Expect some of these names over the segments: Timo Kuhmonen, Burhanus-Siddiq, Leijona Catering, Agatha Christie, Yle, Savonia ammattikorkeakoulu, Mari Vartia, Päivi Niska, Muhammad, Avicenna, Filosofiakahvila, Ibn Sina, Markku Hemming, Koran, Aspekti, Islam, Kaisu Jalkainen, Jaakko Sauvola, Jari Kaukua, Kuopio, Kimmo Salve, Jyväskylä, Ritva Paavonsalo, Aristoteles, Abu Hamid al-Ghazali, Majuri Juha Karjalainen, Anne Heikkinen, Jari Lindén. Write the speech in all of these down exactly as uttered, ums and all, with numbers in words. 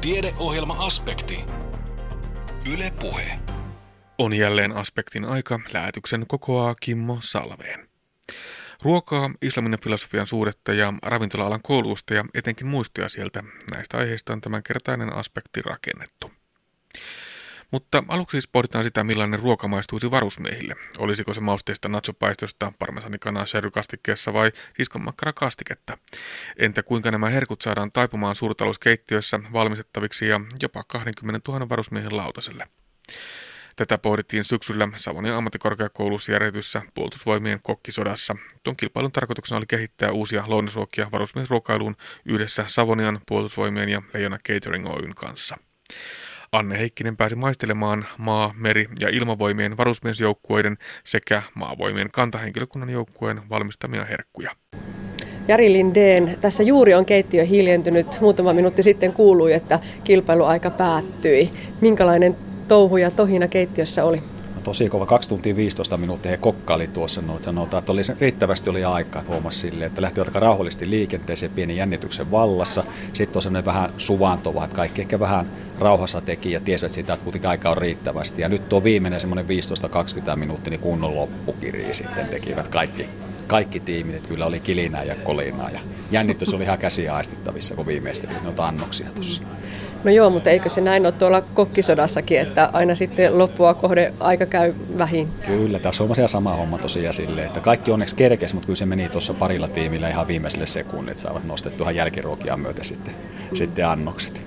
Tiedeohjelma Aspekti. Yle Puhe. On jälleen Aspektin aika. Lähetyksen kokoaa Kimmo Salveen. Ruokaa, islamin ja filosofian suhdetta ja ravintola-alan koulutusta ja etenkin muistoja sieltä. Näistä aiheista on tämänkertainen Aspekti rakennettu. Mutta aluksi siis pohditaan sitä, millainen ruoka maistuisi varusmiehille. Olisiko se mausteista natsopaistosta, parmesanikanaa sherrykastikkeessa vai siskonmakkarakastiketta? Entä kuinka nämä herkut saadaan taipumaan suurtalouskeittiössä valmistettaviksi ja jopa kaksikymmentätuhatta varusmiehen lautaselle? Tätä pohdittiin syksyllä Savonia ammattikorkeakoulussa järjestyssä puolustusvoimien kokkisodassa. Tuon kilpailun tarkoituksena oli kehittää uusia lounasruokia varusmiesruokailuun yhdessä Savonian, puolustusvoimien ja Leijona Catering Oyn kanssa. Anne Heikkinen pääsi maistelemaan maa-, meri- ja ilmavoimien varusmiesjoukkueiden sekä maavoimien kantahenkilökunnan joukkueen valmistamia herkkuja. Jari Lindén, tässä juuri on keittiö hiljentynyt. Muutama minuutti sitten kuului, että kilpailuaika päättyi. Minkälainen touhu ja tohina keittiössä oli? No, tosi kova. kaksi tuntia viisitoista minuuttia he kokkaili tuossa. No, sanotaan, että oli, riittävästi oli aikaa, että huomasi silleen, että lähtivät aika rauhallisesti liikenteeseen pienen jännityksen vallassa. Sitten on sellainen vähän suvantovaa, että kaikki ehkä vähän rauhassa teki ja tiesivät sitä, että kuitenkin aikaa on riittävästi. Ja nyt tuo viimeinen semmoinen viisitoista kaksikymmentä minuuttia, niin kunnon loppukiri sitten tekivät kaikki, kaikki tiimit. Että kyllä oli kilinää ja kolinaa ja jännitys oli ihan käsiä aistittavissa, kun viimeistelit noita annoksia tuossa. No joo, mutta eikö se näin ole tuolla kokkisodassakin, että aina sitten loppua kohde aika käy vähin? Kyllä, tässä on sama homma tosiaan silleen, että kaikki onneksi kerkesi, mutta kyllä se meni tuossa parilla tiimillä ihan viimeiselle sekunnille, että saavat nostettua jälkiruokiaan myötä sitten, mm. sitten annokset.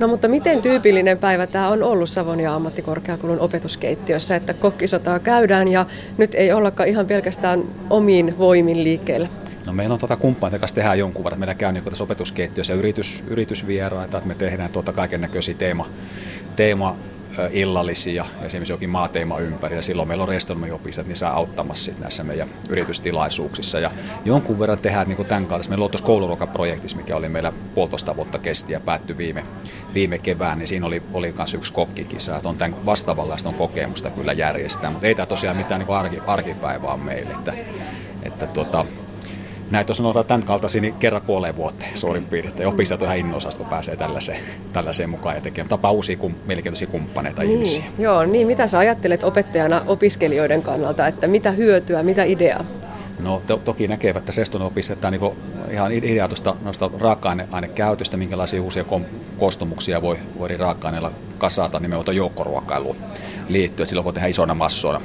No mutta miten tyypillinen päivä tämä on ollut Savonia ammattikorkeakoulun opetuskeittiössä, että kokkisotaa käydään ja nyt ei ollakaan ihan pelkästään omiin voimin liikkeellä? No meillä on tuota kumppaneiden kanssa tehdään jonkun verran. Meillä käy niin tässä opetuskeittiössä yritys, yritysvieraita, että me tehdään tuota kaikennäköisiä teema, teema illallisia, esimerkiksi jokin maateema ympäri, ja silloin meillä on restormiopisat, niin saa auttamassa näissä meidän yritystilaisuuksissa. Ja jonkun verran tehdään niin tämän kaltaisen. Meillä on tuossa kouluruokaprojektissa, mikä oli meillä puolitoista vuotta kesti ja päättyi viime, viime kevään, niin siinä oli, oli myös yksi kokkikisa, että on tämän vastaavanlaista kokemusta kyllä järjestää, mutta ei tämä tosiaan mitään niin arki, arkipäivää meille, että, että tuota... Näitä sanotaan tämän kaltaisia niin kerran puoleen vuoteen suurin piirtein. Opistajat on ihan innoissaan, kun pääsee tällaiseen, tällaiseen mukaan ja tekemään. Tapaa uusia kum, mielenkiintoisia kumppaneita niin, ihmisiä. Joo, niin mitä sä ajattelet opettajana opiskelijoiden kannalta, että mitä hyötyä, mitä ideaa? No to, toki näkevät, että reston opistajat on niin ihan ideaa tuosta raaka-ainekäytöstä, minkälaisia uusia kom, koostumuksia voi, voi raaka-aineilla kasata nimenomaan joukkoruokailuun liittyen. Silloin voi tehdä isona massoina.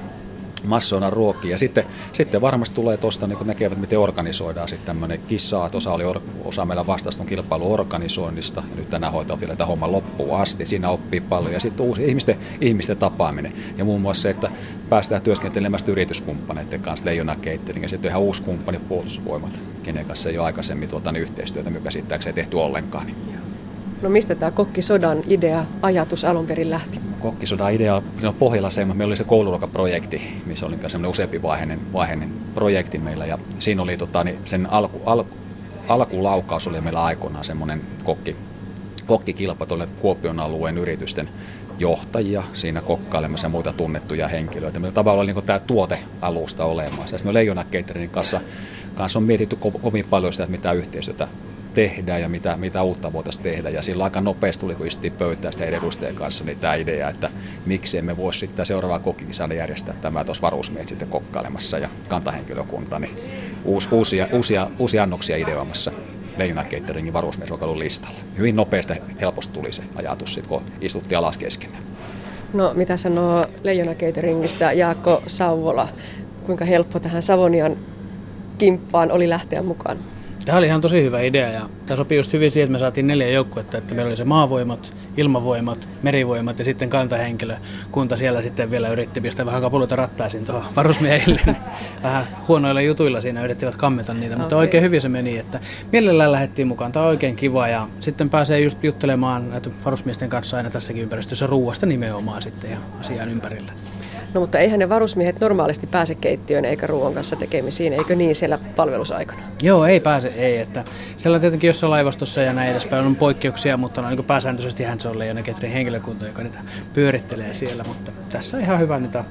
massoina ruokia. Ja sitten, sitten varmasti tulee tuosta, niin kun näkevät, miten organisoidaan sitten tämmöinen kissa, että osa, oli or, osa meillä vastaista on kilpailuorganisoinnista, ja nyt tänään hoitaa vielä tämän homman loppuun asti, siinä oppii paljon, ja sitten uusi ihmisten, ihmisten tapaaminen, ja muun muassa se, että päästään työskentelemään yrityskumppaneiden kanssa, Leijona Catering, ja sitten ihan uusi kumppani, puolustusvoimat, kenen kanssa ei ole aikaisemmin tuota, niin yhteistyötä, mikä käsittääkseni ei tehty ollenkaan. Niin. No mistä tämä kokkisodan idea, ajatus alun perin lähti? Kokkisodan idea on pohjalla se, meillä oli se kouluruokaprojekti, missä oli semmoinen useampi vaiheinen, vaiheinen projekti meillä. Ja siinä oli tota, niin sen alku, alku, alkulaukaus oli meillä aikoinaan semmoinen kokki, kokkikilpailu Kuopion alueen yritysten johtajia siinä kokkailemassa ja muita tunnettuja henkilöitä. Meillä tavallaan oli niin tämä tuotealusta olemassa. Ja sitten Leijona Cateringin kanssa, kanssa on mietitty kovin paljon sitä, mitä yhteistyötä tehdään ja mitä, mitä uutta voitaisiin tehdä. Ja silloin aika nopeasti tuli, kun istiin pöytään sitä edustajien kanssa, niin tämä idea, että miksi emme voisi sitten seuraavaa kokkikisaa järjestää tämä tuossa varusmiehet sitten kokkailemassa ja kantahenkilökunta, niin uusi, uusia, uusia, uusia annoksia ideoimassa Leijona Cateringin varusmiesruokailun listalla. Hyvin nopeasti helposti tuli se ajatus sitten, kun istuttiin alas keskenään. No mitä sanoo Leijona Cateringista Jaakko Sauvola? Kuinka helppo tähän Savonian kimppaan oli lähteä mukaan? Tämä oli ihan tosi hyvä idea ja tämä sopii just hyvin siihen, että me saatiin neljä joukkuetta, että meillä oli se maavoimat, ilmavoimat, merivoimat ja sitten kantahenkilökunta siellä sitten vielä yritti pistää vähän kapuloita rattaisiin tuohon varusmiehille. Vähän huonoilla jutuilla siinä yrittivät kammeta niitä, mutta okay. Oikein hyvin se meni, että mielellään lähdettiin mukaan. Tämä on oikein kiva ja sitten pääsee just juttelemaan näitä varusmiesten kanssa aina tässäkin ympäristössä ruuasta nimenomaan sitten ja asiaan ympärillä. No mutta eihän ne varusmiehet normaalisti pääse keittiöön eikä ruoan kanssa tekemisiin, eikö niin siellä palvelusaikana? Joo, ei pääse, ei. Että siellä on tietenkin jossain laivastossa ja näin edespäin on poikkeuksia, mutta no, niin pääsääntöisesti hän se on Leijona Cateringin henkilökunta, joka niitä pyörittelee siellä. Mutta tässä on ihan hyvä niitä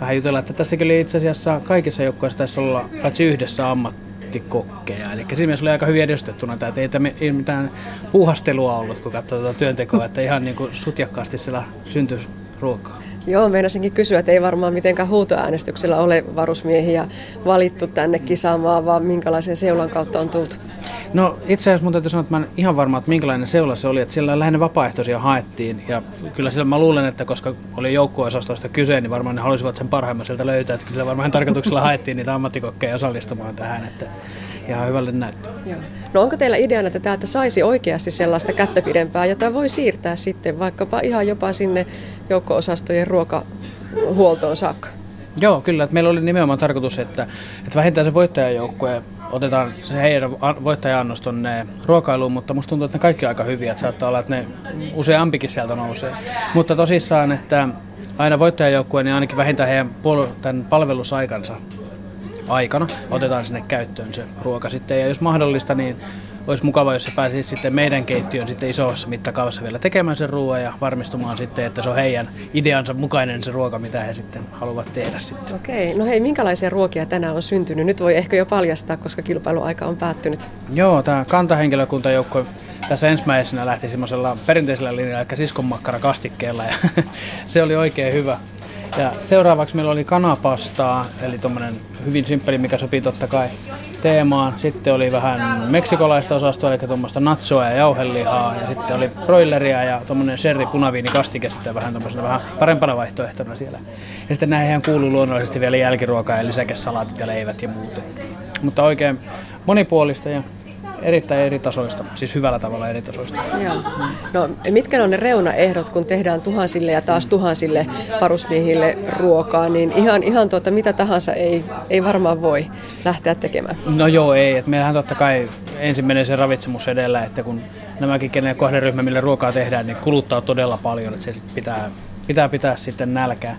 vähän jutella, että tässäkin oli itse asiassa kaikissa joukkoissa taisi olla paitsi yhdessä ammattikorkeakoulussa oikeasti kokkeja. Eli siinä mielessä oli aika hyvin edustettuna tämä, että ei, tämän, ei mitään puuhastelua ollut, kun katsoo tuota työntekoa, että ihan niin kuin sutjakkaasti siellä syntyi ruokaa. Joo, meinasinkin kysyä, että ei varmaan mitenkään huutoäänestyksellä ole varusmiehiä valittu tänne kisaamaan, vaan minkälaisen seulan kautta on tultu? No itse asiassa mun täytyy sanoa, että mä en ihan varma, että minkälainen seula se oli, että siellä lähinnä vapaaehtoisia haettiin. Ja kyllä siellä mä luulen, että koska oli joukkueosastoista kyse, niin varmaan ne halusivat sen parhaimman sieltä löytää. Että kyllä varmaan tarkoituksella haettiin niitä ammattikokkeja osallistumaan tähän, että ihan hyvälle näyttää. Joo. No onko teillä ideana, että täältä saisi oikeasti sellaista kättä pidempää, jota voi siirtää sitten vaikkapa ihan jopa sinne joukko-osastojen ruokahuoltoon saakka? Joo, kyllä. Että meillä oli nimenomaan tarkoitus, että, että vähintään se voittajajoukkoja otetaan se heidän voittaja-annos tuonne ruokailuun, mutta musta tuntuu, että ne kaikki on aika hyviä, että saattaa olla, että ne useampikin sieltä nousee. Mutta tosissaan, että aina voittajajoukkoja, niin ainakin vähintään heidän tämän palvelusaikansa aikana otetaan sinne käyttöön se ruoka sitten. Ja jos mahdollista, niin olisi mukava, jos se pääsisi sitten meidän keittiön sitten isossa mittakaavassa vielä tekemään sen ruoan ja varmistumaan sitten, että se on heidän ideansa mukainen se ruoka, mitä he sitten haluavat tehdä sitten. Okei, no hei, minkälaisia ruokia tänään on syntynyt? Nyt voi ehkä jo paljastaa, koska kilpailuaika on päättynyt. Joo, tämä kantahenkilökuntajoukko tässä ensimmäisenä lähti semmoisella perinteisellä linjalla, eli siskonmakkarakastikkeella, ja se oli oikein hyvä. Ja seuraavaksi meillä oli kanapastaa, eli tommonen hyvin simppeli, mikä sopii totta kai teemaan. Sitten oli vähän meksikolaista osastoa, eli tuommoista natsoa ja jauhelihaa. Ja sitten oli broileria ja tommonen sherry punaviinikastike sitten vähän tommosena vähän parempana vaihtoehtona siellä. Ja sitten näihin kuuluu luonnollisesti vielä jälkiruokaa ja lisäkesalaatit ja leivät ja muuten. Mutta oikein monipuolista ja erittäin eri tasoista, siis hyvällä tavalla eri tasoista. Joo. No, mitkä on ne reunaehdot, kun tehdään tuhansille ja taas tuhansille varusmiehille ruokaa, niin ihan, ihan tuota, mitä tahansa ei, ei varmaan voi lähteä tekemään? No joo, ei. Et meillähän totta kai ensin menee se ravitsemus edellä, että kun nämäkin kenen kohderyhmä, millä ruokaa tehdään, niin kuluttaa todella paljon, että se pitää, pitää pitää sitten nälkää.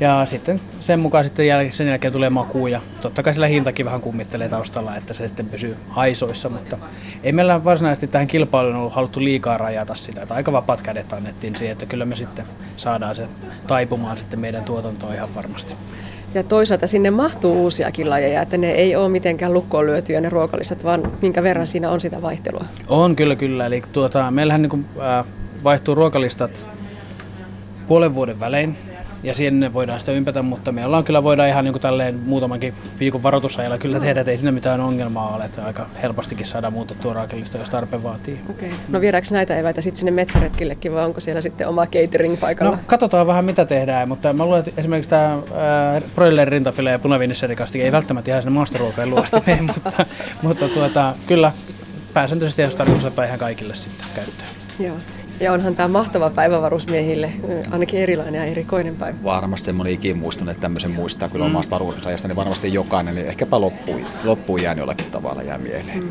Ja sitten sen mukaan sitten jäl- sen jälkeen tulee makuu ja totta kai sillä hintakin vähän kummittelee taustalla, että se sitten pysyy aisoissa, mutta ei meillä varsinaisesti tähän kilpailuun ollut haluttu liikaa rajata sitä, että aika vapaat kädet annettiin siihen, että kyllä me sitten saadaan se taipumaan sitten meidän tuotantoon ihan varmasti. Ja toisaalta sinne mahtuu uusiakin lajeja, että ne ei ole mitenkään lukkoon lyötyjä ne ruokalisat, vaan minkä verran siinä on sitä vaihtelua? On kyllä kyllä, eli tuota, meillähän niin kuin, äh, vaihtuu ruokalistat puolen vuoden välein. Ja sinne voidaan sitä ympätä, mutta me ollaan kyllä voidaan ihan niin kuin tälleen muutamankin viikon varoitusajalla kyllä tehdä, että ei siinä mitään ongelmaa ole, että aika helpostikin saadaan muutettua raakelista, jos tarpeen vaatii. Okei. No viedäänkö näitä eväitä sitten sinne metsäretkillekin, vai onko siellä sitten oma catering paikalla? No katsotaan vähän mitä tehdään, mutta mä luulen, että esimerkiksi tämä broilerin rintafile ja punaviiniserikastike ei välttämättä ihan sinne maastoruokailun luosti mene, mutta, mutta tuota, kyllä pääsääntöisesti jos tarkoitus on ihan kaikille sitten käyttöön. Joo. Ja onhan tämä mahtava päivä varusmiehille, ainakin erilainen ja erikoinen päivä. Varmasti semmoinen ikimuistunut, että tämmöisen muistaa kyllä mm. omasta varusmiesajasta, niin varmasti jokainen, niin ehkäpä loppuun, loppuun jään jollakin tavalla jää mieleen. Mm.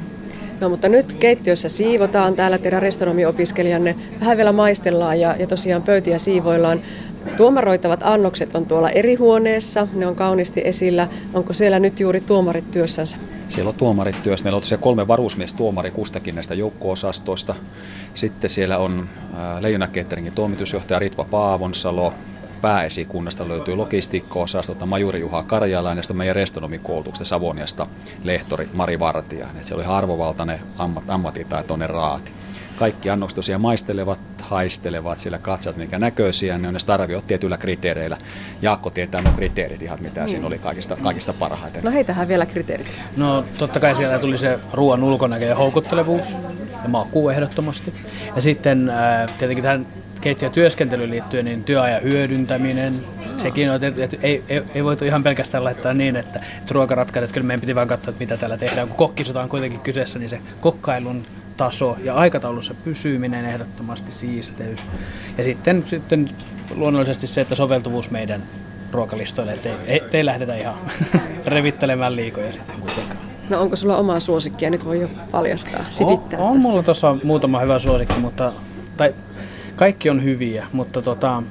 No mutta nyt keittiössä siivotaan, täällä teidän restonomiopiskelijanne vähän vielä maistellaan ja, ja tosiaan pöytiä siivoillaan. Tuomaroitavat annokset on tuolla eri huoneessa, ne on kauniisti esillä. Onko siellä nyt juuri tuomarit työssänsä? Siellä on tuomarit työssä. Meillä on tosiaan kolme varusmiestuomari kustakin näistä joukko-osastoista. Sitten siellä on Leijona Cateringin toimitusjohtaja Ritva Paavonsalo. Pääesikunnasta löytyy logistiikko-osastolta Majuri Juha Karjalainen ja meidän restonomikoulutuksesta Savoniasta lehtori Mari Vartia. Se oli arvovaltainen ammat, ammattitaitoinen raati. Kaikki annokset tosiaan maistelevat, haistelevat, siellä katsovat mikä näköisiä, ne on ne tarviot tietyillä kriteereillä. Jaakko tietää nuo kriteerit ihan mitä mm. siinä oli kaikista, kaikista parhaiten. No heitähän vielä kriteerit. No totta kai siellä tuli se ruoan ulkonäkö ja houkuttelevuus ja maku ehdottomasti. Ja sitten tietenkin tähän keittiötyöskentelyyn liittyen niin työajan hyödyntäminen, sekin on, että ei, ei, ei voitu ihan pelkästään laittaa niin, että, että ruoka ratkaisee. Kyllä meidän piti vaan katsoa, että mitä täällä tehdään. Kun kokkisota on kuitenkin kyseessä, niin se kokkailun taso ja aikataulussa pysyminen, ehdottomasti siisteys. Ja sitten, sitten luonnollisesti se, että soveltuvuus meidän ruokalistoille, ettei ei, ei lähdetä ihan revittelemään liikoja sitten kuitenkaan. No onko sulla omaa suosikkia? Nyt voi jo paljastaa, sivittää on, on tässä. On mulla tuossa muutama hyvä suosikki, mutta... Tai, kaikki on hyviä, mutta tota,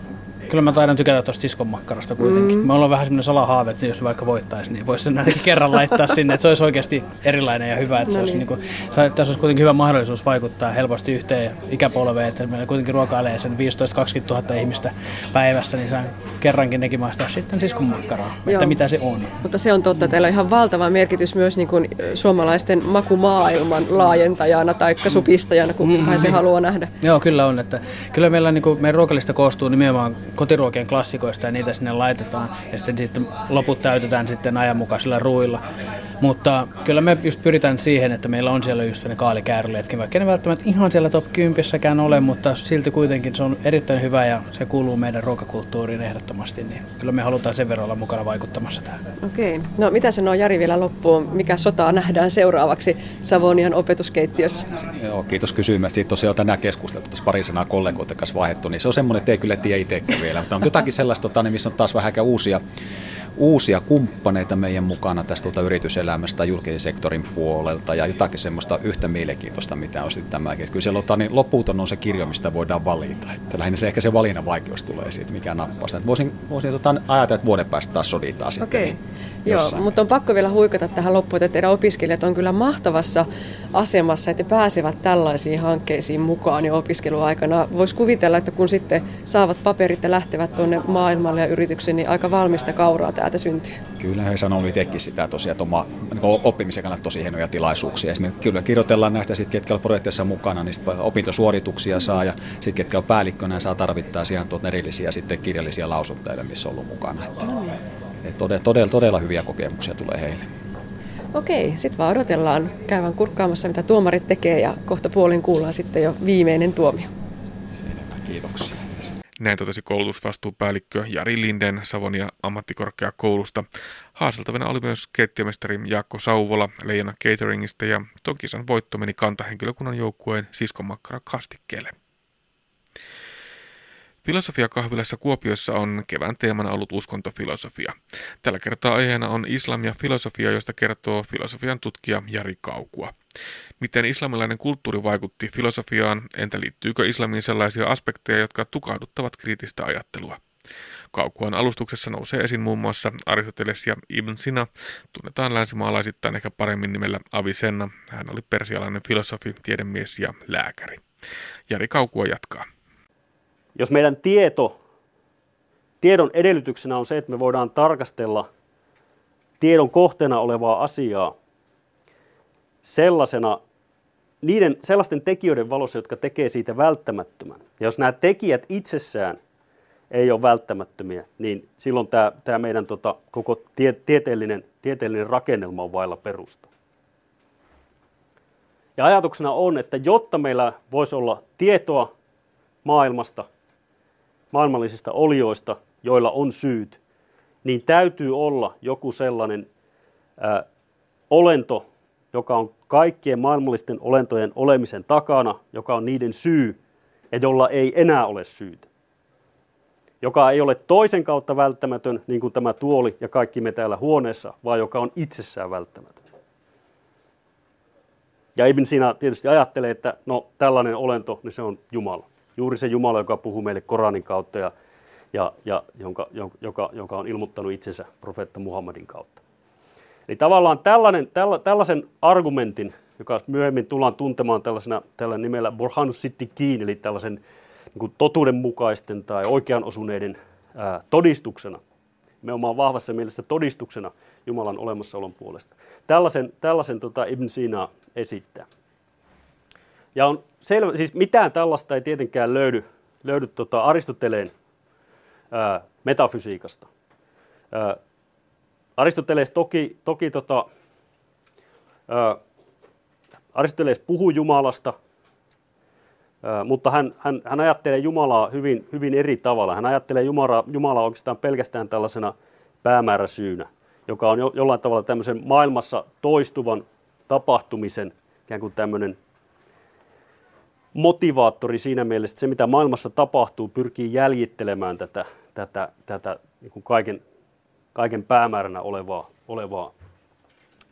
Kyllä mä taidan tykätä tuosta siskon makkarasta kuitenkin. Mm. Mä ollaan vähän semmoinen salahaave, että jos vaikka voittaisi, niin voisi sen ainakin kerran laittaa sinne, että se olisi oikeasti erilainen ja hyvä. Että se no niin. olisi niin kuin, tässä olisi kuitenkin hyvä mahdollisuus vaikuttaa helposti yhteen ikäpolveen, että meillä kuitenkin ruokailee sen viisitoista kaksikymmentä tuhatta ihmistä päivässä, niin saa kerrankin nekin maistaa sitten siskon makkaraa, että mitä se on. Mutta se on totta, että teillä on ihan valtava merkitys myös niin kuin suomalaisten makumaailman laajentajana tai supistajana, kun mm. se haluaa nähdä. Joo, kyllä on. Että, kyllä meillä niin kuin, meidän ruokalista koostuu nimenomaan kotiruokien klassikoista ja niitä sinne laitetaan ja sitten, sitten loput täytetään sitten ajanmukaisilla ruuilla. Mutta kyllä me just pyritään siihen, että meillä on siellä just ne kaalikääryletkin, vaikka ne välttämättä ihan siellä top kympissäkään ole, mutta silti kuitenkin se on erittäin hyvä ja se kuuluu meidän ruokakulttuuriin ehdottomasti, niin kyllä me halutaan sen verran olla mukana vaikuttamassa tähän. Okei. No mitä sanoo Jari vielä loppuun? Mikä sotaa nähdään seuraavaksi Savonian opetuskeittiössä? Joo, kiitos kysymästä. Siitä tosiaan tänään keskusteltu, tässä pari sanaa kollegoiden kanssa vaihdettu, niin se on semmoinen, että ei kyllä tiedä itsekään vielä, mutta on jotakin sellaista, missä on taas vähän uusia uusia kumppaneita meidän mukana tästä tuota yrityselämästä tai julkisen sektorin puolelta ja jotakin semmoista yhtä mielenkiintoista, mitä on sitten tämäkin. Että kyllä siellä on, niin loputon on se kirjo, mistä voidaan valita. Että lähinnä se ehkä se valinnan vaikeus tulee siitä, mikä nappaa sitä. Voisin, voisin tota, ajatella, että vuoden päästä taas soditaan sitten. Okei. Niin. Joo, mutta on pakko vielä huikata tähän loppuun, että teidän opiskelijat on kyllä mahtavassa asemassa, että pääsevät tällaisiin hankkeisiin mukaan jo opiskeluaikana. Voisi kuvitella, että kun sitten saavat paperit ja lähtevät tuonne maailmalle ja yritykseen, niin aika valmista kauraa täältä syntyy. Kyllä he sanovat itsekin sitä tosiaan, että oma, niin oppimisen kannalta tosi hienoja tilaisuuksia. Esimerkiksi kyllä kirjoitellaan näistä, sit, ketkä on projekteissa mukana, niin sitten opintosuorituksia saa ja sitten ketkä on päällikkönä saa tarvittaa siihen erillisiä sitten kirjallisia lausuntoja, missä on ollut mukana. Todella, todella, todella hyviä kokemuksia tulee heille. Okei, sitten vaan odotellaan. Käydään kurkkaamassa, mitä tuomarit tekee, ja kohta puolin kuullaan sitten jo viimeinen tuomio. Selvä, kiitoksia. Näin totesi koulutusvastuupäällikkö Jari Lindén Savonia ammattikorkeakoulusta. Haaseltavana oli myös keittiömestari Jaakko Sauvola Leijona Cateringista, ja ton kisan voitto meni kantahenkilökunnan joukkueen siskonmakkara kastikkeelle. Filosofiakahvilassa Kuopiossa on kevään teemana ollut uskontofilosofia. Tällä kertaa aiheena on islam ja filosofia, josta kertoo filosofian tutkija Jari Kaukua. Miten islamilainen kulttuuri vaikutti filosofiaan, entä liittyykö islamiin sellaisia aspekteja, jotka tukahduttavat kriittistä ajattelua? Kaukuan alustuksessa nousee esiin muun muassa Aristoteles ja Ibn Sina, tunnetaan länsimaalaisittain ehkä paremmin nimellä Avicenna. Hän oli persialainen filosofi, tiedemies ja lääkäri. Jari Kaukua jatkaa. Jos meidän tieto, tiedon edellytyksenä on se, että me voidaan tarkastella tiedon kohteena olevaa asiaa sellaisena, niiden, sellaisten tekijöiden valossa, jotka tekee siitä välttämättömän. Ja jos nämä tekijät itsessään ei ole välttämättömiä, niin silloin tämä, tämä meidän tota, koko tie, tieteellinen, tieteellinen rakennelma on vailla perusta. Ja ajatuksena on, että jotta meillä voisi olla tietoa maailmasta, maailmallisista olioista, joilla on syyt, niin täytyy olla joku sellainen ä, olento, joka on kaikkien maailmallisten olentojen olemisen takana, joka on niiden syy ja jolla ei enää ole syytä. Joka ei ole toisen kautta välttämätön, niin kuin tämä tuoli ja kaikki me täällä huoneessa, vaan joka on itsessään välttämätön. Ja Ibn Sina tietysti ajattelee, että no tällainen olento, niin se on Jumala. Juuri se Jumala, joka puhuu meille Koranin kautta ja, ja, ja jonka, joka, joka on ilmoittanut itsensä profeetta Muhammadin kautta. Eli tavallaan tällainen, tälla, tällaisen argumentin, joka myöhemmin tullaan tuntemaan tällaisena, tällä nimellä Burhanus-Siddiqin, eli tällaisen niin kuin totuudenmukaisten tai oikean osuneiden ää, todistuksena, nimenomaan vahvassa mielessä todistuksena Jumalan olemassaolon puolesta. Tällaisen, tällaisen tota Ibn Sina esittää. Ja on selvä, siis mitään tällaista ei tietenkään löydy, löydy tota Aristoteleen ää, metafysiikasta. Ää, Aristoteles toki, toki tota, ää, Aristoteles puhuu Jumalasta, ää, mutta hän, hän, hän ajattelee Jumalaa hyvin, hyvin eri tavalla. Hän ajattelee Jumalaa, Jumalaa oikeastaan pelkästään tällaisena päämääräsyynä, joka on jo, jollain tavalla tämmöisen maailmassa toistuvan tapahtumisen ikään kuin tämmöinen motivaattori siinä mielessä, että se mitä maailmassa tapahtuu pyrkii jäljittelemään tätä, tätä, tätä niin kuin kaiken, kaiken päämääränä olevaa, olevaa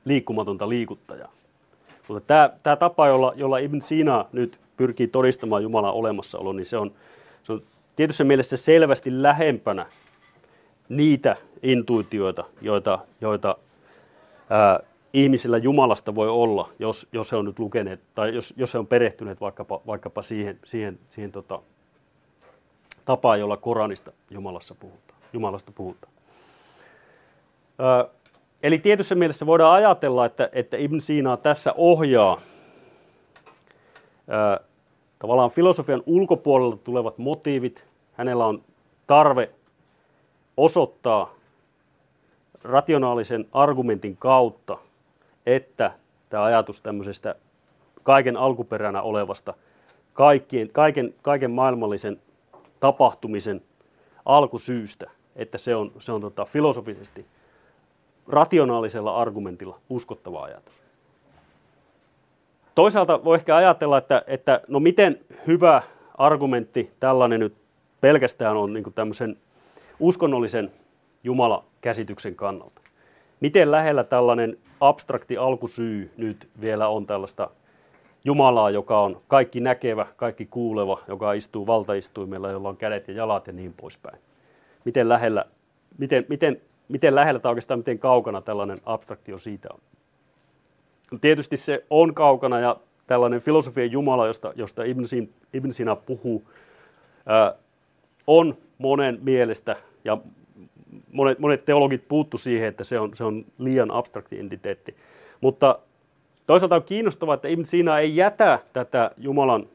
liikkumatonta liikuttajaa. Mutta tämä, tämä tapa, jolla, jolla Ibn Sina nyt pyrkii todistamaan Jumalan olemassaolo, niin se on, se on tietyssä mielessä selvästi lähempänä niitä intuitioita, joita, joita ää, ihmisillä Jumalasta voi olla, jos, jos he on nyt lukeneet tai jos, jos he on perehtyneet vaikkapa, vaikkapa siihen, siihen, siihen tota, tapaan, jolla Koranista Jumalasta puhutaan. Jumalasta puhutaan. Ää, eli tietyssä mielessä voidaan ajatella, että, että Ibn Sinaa tässä ohjaa ää, tavallaan filosofian ulkopuolelta tulevat motiivit. Hänellä on tarve osoittaa rationaalisen argumentin kautta, että tämä ajatus tämmöisestä kaiken alkuperänä olevasta, kaikkien, kaiken, kaiken maailmallisen tapahtumisen alkusyystä, että se on, se on tota, filosofisesti rationaalisella argumentilla uskottava ajatus. Toisaalta voi ehkä ajatella, että, että no miten hyvä argumentti tällainen nyt pelkästään on niin kuin tämmöisen uskonnollisen Jumala-käsityksen kannalta. Miten lähellä tällainen abstrakti alkusyy nyt vielä on tällaista Jumalaa, joka on kaikki näkevä, kaikki kuuleva, joka istuu valtaistuimella, jolla on kädet ja jalat ja niin poispäin. Miten lähellä, miten, miten, miten lähellä tai oikeastaan miten kaukana tällainen abstraktio siitä on? Tietysti se on kaukana ja tällainen filosofian Jumala, josta, josta Ibn Sina puhuu, ää, on monen mielestä ja monet, monet teologit puuttu siihen, että se on, se on liian abstrakti entiteetti. Mutta toisaalta on kiinnostavaa, että Ibn Sina ei jätä tätä Jumalan,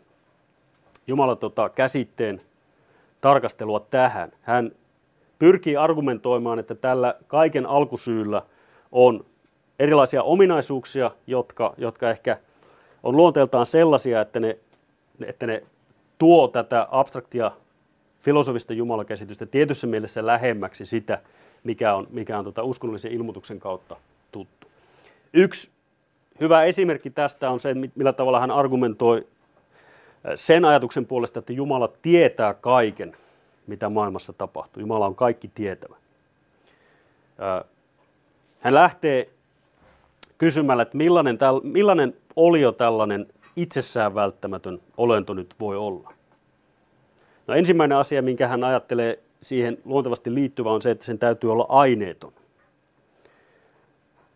Jumalan tota, käsitteen tarkastelua tähän. Hän pyrkii argumentoimaan, että tällä kaiken alkusyyllä on erilaisia ominaisuuksia, jotka, jotka ehkä on luonteeltaan sellaisia, että ne, että ne tuo tätä abstraktia filosofista jumalakäsitystä tietyssä mielessä lähemmäksi sitä, mikä on, mikä on tuota uskonnollisen ilmoituksen kautta tuttu. Yksi hyvä esimerkki tästä on se, millä tavalla hän argumentoi sen ajatuksen puolesta, että Jumala tietää kaiken, mitä maailmassa tapahtuu. Jumala on kaikki tietävä. Hän lähtee kysymällä, että millainen, täl, millainen olio tällainen itsessään välttämätön olento nyt voi olla. No ensimmäinen asia, minkä hän ajattelee siihen luontevasti liittyvä, on se, että sen täytyy olla aineeton.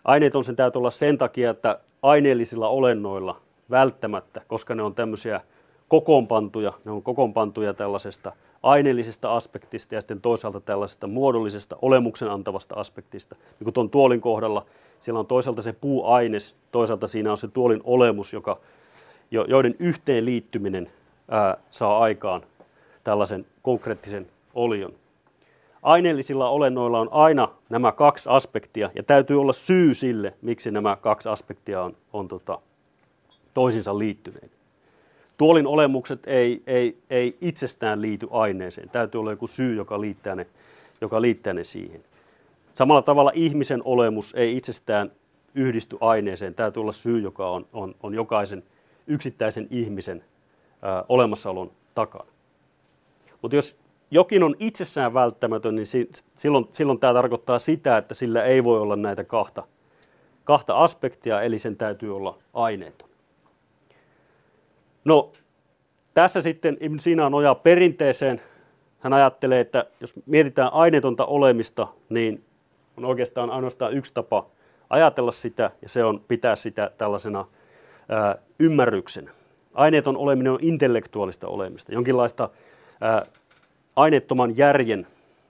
Aineeton sen täytyy olla sen takia, että aineellisilla olennoilla välttämättä, koska ne on tämmöisiä kokoonpantuja, ne on kokoonpantuja tällaisesta aineellisesta aspektista ja sitten toisaalta tällaisesta muodollisesta olemuksen antavasta aspektista. Niin kuin tuon tuolin kohdalla, siellä on toisaalta se puuaines, toisaalta siinä on se tuolin olemus, joka, joiden yhteenliittyminen ää, saa aikaan tällaisen konkreettisen olion. Aineellisilla olennoilla on aina nämä kaksi aspektia, ja täytyy olla syy sille, miksi nämä kaksi aspektia on, on tota, toisiinsa liittyneet. Tuolin olemukset ei, ei, ei itsestään liity aineeseen. Täytyy olla joku syy, joka liittää ne, joka liittää ne siihen. Samalla tavalla ihmisen olemus ei itsestään yhdisty aineeseen. Täytyy olla syy, joka on, on, on jokaisen yksittäisen ihmisen ää, olemassaolon takana. Mutta jos jokin on itsessään välttämätön, niin si- silloin, silloin tämä tarkoittaa sitä, että sillä ei voi olla näitä kahta, kahta aspektia, eli sen täytyy olla aineeton. No, tässä sitten Ibn Sina nojaa perinteeseen. Hän ajattelee, että jos mietitään aineetonta olemista, niin on oikeastaan ainoastaan yksi tapa ajatella sitä, ja se on pitää sitä tällaisena ää, ymmärryksenä. Aineeton oleminen on intellektuaalista olemista, jonkinlaista ää, aineettoman järjen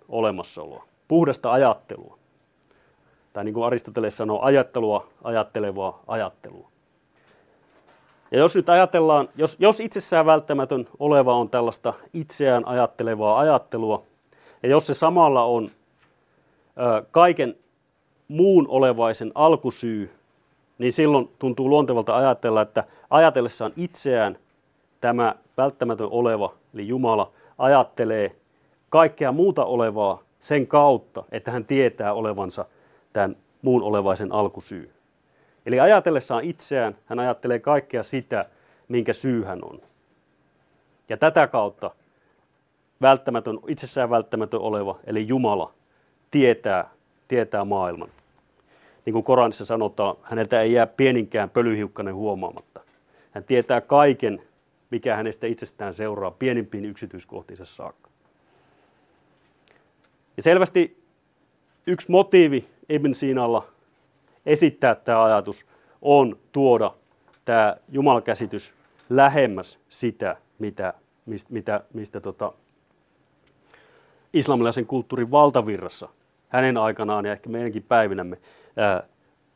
olemassaoloa, puhdasta ajattelua. Tai niin kuin Aristoteles sanoo, ajattelua, ajattelevaa ajattelua. Ja jos nyt ajatellaan, jos, jos itsessään välttämätön oleva on tällaista itseään ajattelevaa ajattelua, ja jos se samalla on ö, kaiken muun olevaisen alkusyy, niin silloin tuntuu luontevalta ajatella, että ajatellessaan itseään tämä välttämätön oleva, eli Jumala, ajattelee kaikkea muuta olevaa sen kautta, että hän tietää olevansa tämän muun olevaisen alkusyy. Eli ajatellessaan itseään hän ajattelee kaikkea sitä, minkä syy hän on. Ja tätä kautta välttämätön, itsessään välttämätön oleva, eli Jumala, tietää, tietää maailman. Niin kuin Koranissa sanotaan, häneltä ei jää pieninkään pölyhiukkanen huomaamatta. Hän tietää kaiken, mikä hänestä itsestään seuraa pienimpiin yksityiskohtiinsa saakka. Ja selvästi yksi motiivi Ibn Sinalla esittää tämä ajatus on tuoda tämä jumalakäsitys lähemmäs sitä, mitä, mistä, mitä, mistä tota, islamilaisen kulttuurin valtavirrassa hänen aikanaan ja ehkä meidänkin päivinämme ää,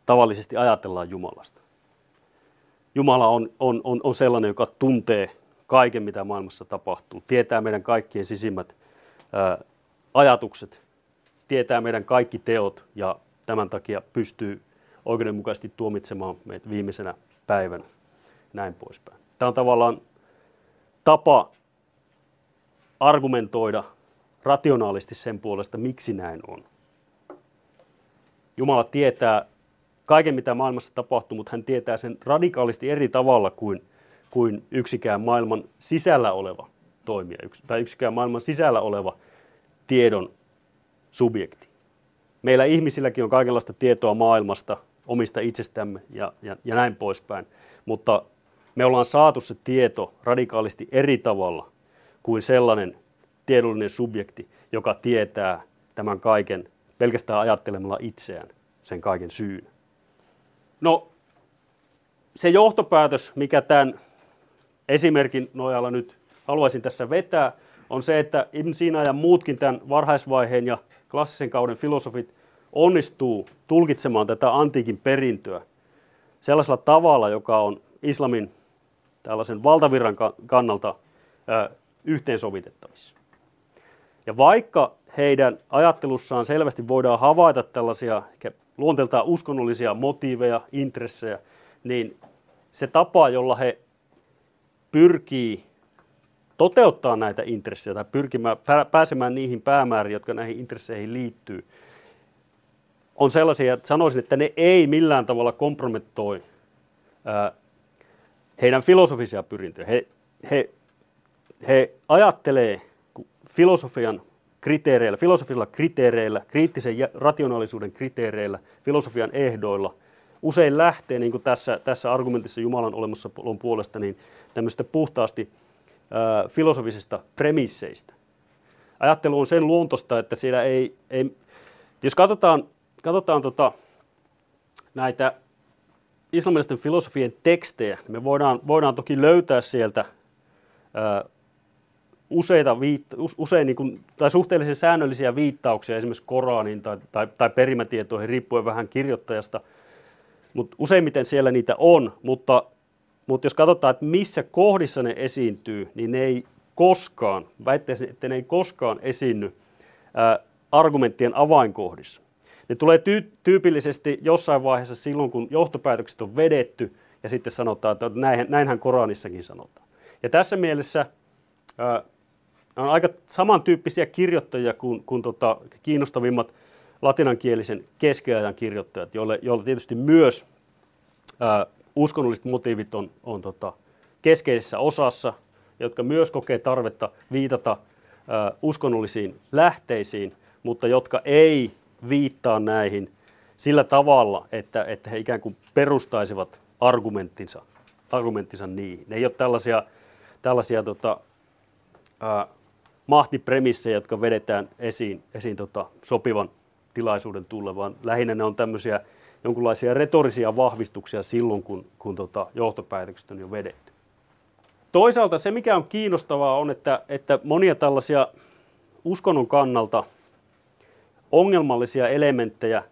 tavallisesti ajatellaan Jumalasta. Jumala on, on, on, on sellainen, joka tuntee kaiken, mitä maailmassa tapahtuu, tietää meidän kaikkien sisimmät ää, ajatukset, tietää meidän kaikki teot ja tämän takia pystyy oikeudenmukaisesti tuomitsemaan meitä viimeisenä päivänä, näin poispäin. Tämä on tavallaan tapa argumentoida rationaalisti sen puolesta, miksi näin on. Jumala tietää kaiken, mitä maailmassa tapahtuu, mutta hän tietää sen radikaalisti eri tavalla kuin, kuin yksikään maailman sisällä oleva toimija tai yksikään maailman sisällä oleva tiedon subjekti. Meillä ihmisilläkin on kaikenlaista tietoa maailmasta, omista itsestämme ja, ja, ja näin poispäin, mutta me ollaan saatu se tieto radikaalisti eri tavalla kuin sellainen tiedollinen subjekti, joka tietää tämän kaiken pelkästään ajattelemalla itseään sen kaiken syyn. No, se johtopäätös, mikä tämän esimerkin nojalla nyt haluaisin tässä vetää, on se, että Ibn Sina ja muutkin tämän varhaisvaiheen ja klassisen kauden filosofit onnistuu tulkitsemaan tätä antiikin perintöä sellaisella tavalla, joka on islamin tällaisen valtavirran kannalta ö, yhteensovitettavissa. Ja vaikka heidän ajattelussaan selvästi voidaan havaita tällaisia luonteeltaan uskonnollisia motiiveja, intressejä, niin se tapa, jolla he pyrkii toteuttaa näitä intressejä tai pyrkimään, pääsemään niihin päämääriin, jotka näihin intresseihin liittyy, on sellaisia, että sanoisin, että ne ei millään tavalla kompromettoi ää, heidän filosofisia pyrintöjä. He, he, he ajattelee filosofian kriteereillä, filosofisilla kriteereillä, kriittisen rationaalisuuden kriteereillä, filosofian ehdoilla. Usein lähtee, niin kuin tässä, tässä argumentissa Jumalan olemassaolon puolesta, niin tämmöistä puhtaasti Ö, filosofisista premisseistä. Ajattelu on sen luontosta, että siellä ei, ei jos katsotaan, katsotaan tota, näitä islamilaisten filosofien tekstejä, me voidaan, voidaan toki löytää sieltä ö, useita viitta, usein niin kuin, tai suhteellisen säännöllisiä viittauksia esimerkiksi Koraniin tai, tai, tai perimätietoihin, riippuen vähän kirjoittajasta, mutta useimmiten siellä niitä on, mutta Mutta jos katsotaan, että missä kohdissa ne esiintyy, niin ne ei koskaan, väittäisin, että ne ei koskaan esiinny ää, argumenttien avainkohdissa. Ne tulee tyy- tyypillisesti jossain vaiheessa silloin, kun johtopäätökset on vedetty, ja sitten sanotaan, että näinhän, näinhän Koranissakin sanotaan. Ja tässä mielessä ää, on aika samantyyppisiä kirjoittajia kuin, kuin tota, kiinnostavimmat latinankielisen keskiajan kirjoittajat, joille, joille tietysti myös ää, uskonnolliset motiivit on, on tota, keskeisessä osassa, jotka myös kokee tarvetta viitata ö, uskonnollisiin lähteisiin, mutta jotka ei viittaa näihin sillä tavalla, että, että he ikään kuin perustaisivat argumenttinsa, argumenttinsa niihin. Ne ei ole tällaisia, tällaisia tota, ö, mahtipremissejä, jotka vedetään esiin, esiin tota, sopivan tilaisuuden tulle, vaan lähinnä ne on tämmöisiä jonkinlaisia retorisia vahvistuksia silloin, kun, kun tota, johtopäätökset on jo vedetty. Toisaalta se, mikä on kiinnostavaa, on, että, että monia tällaisia uskonnon kannalta ongelmallisia elementtejä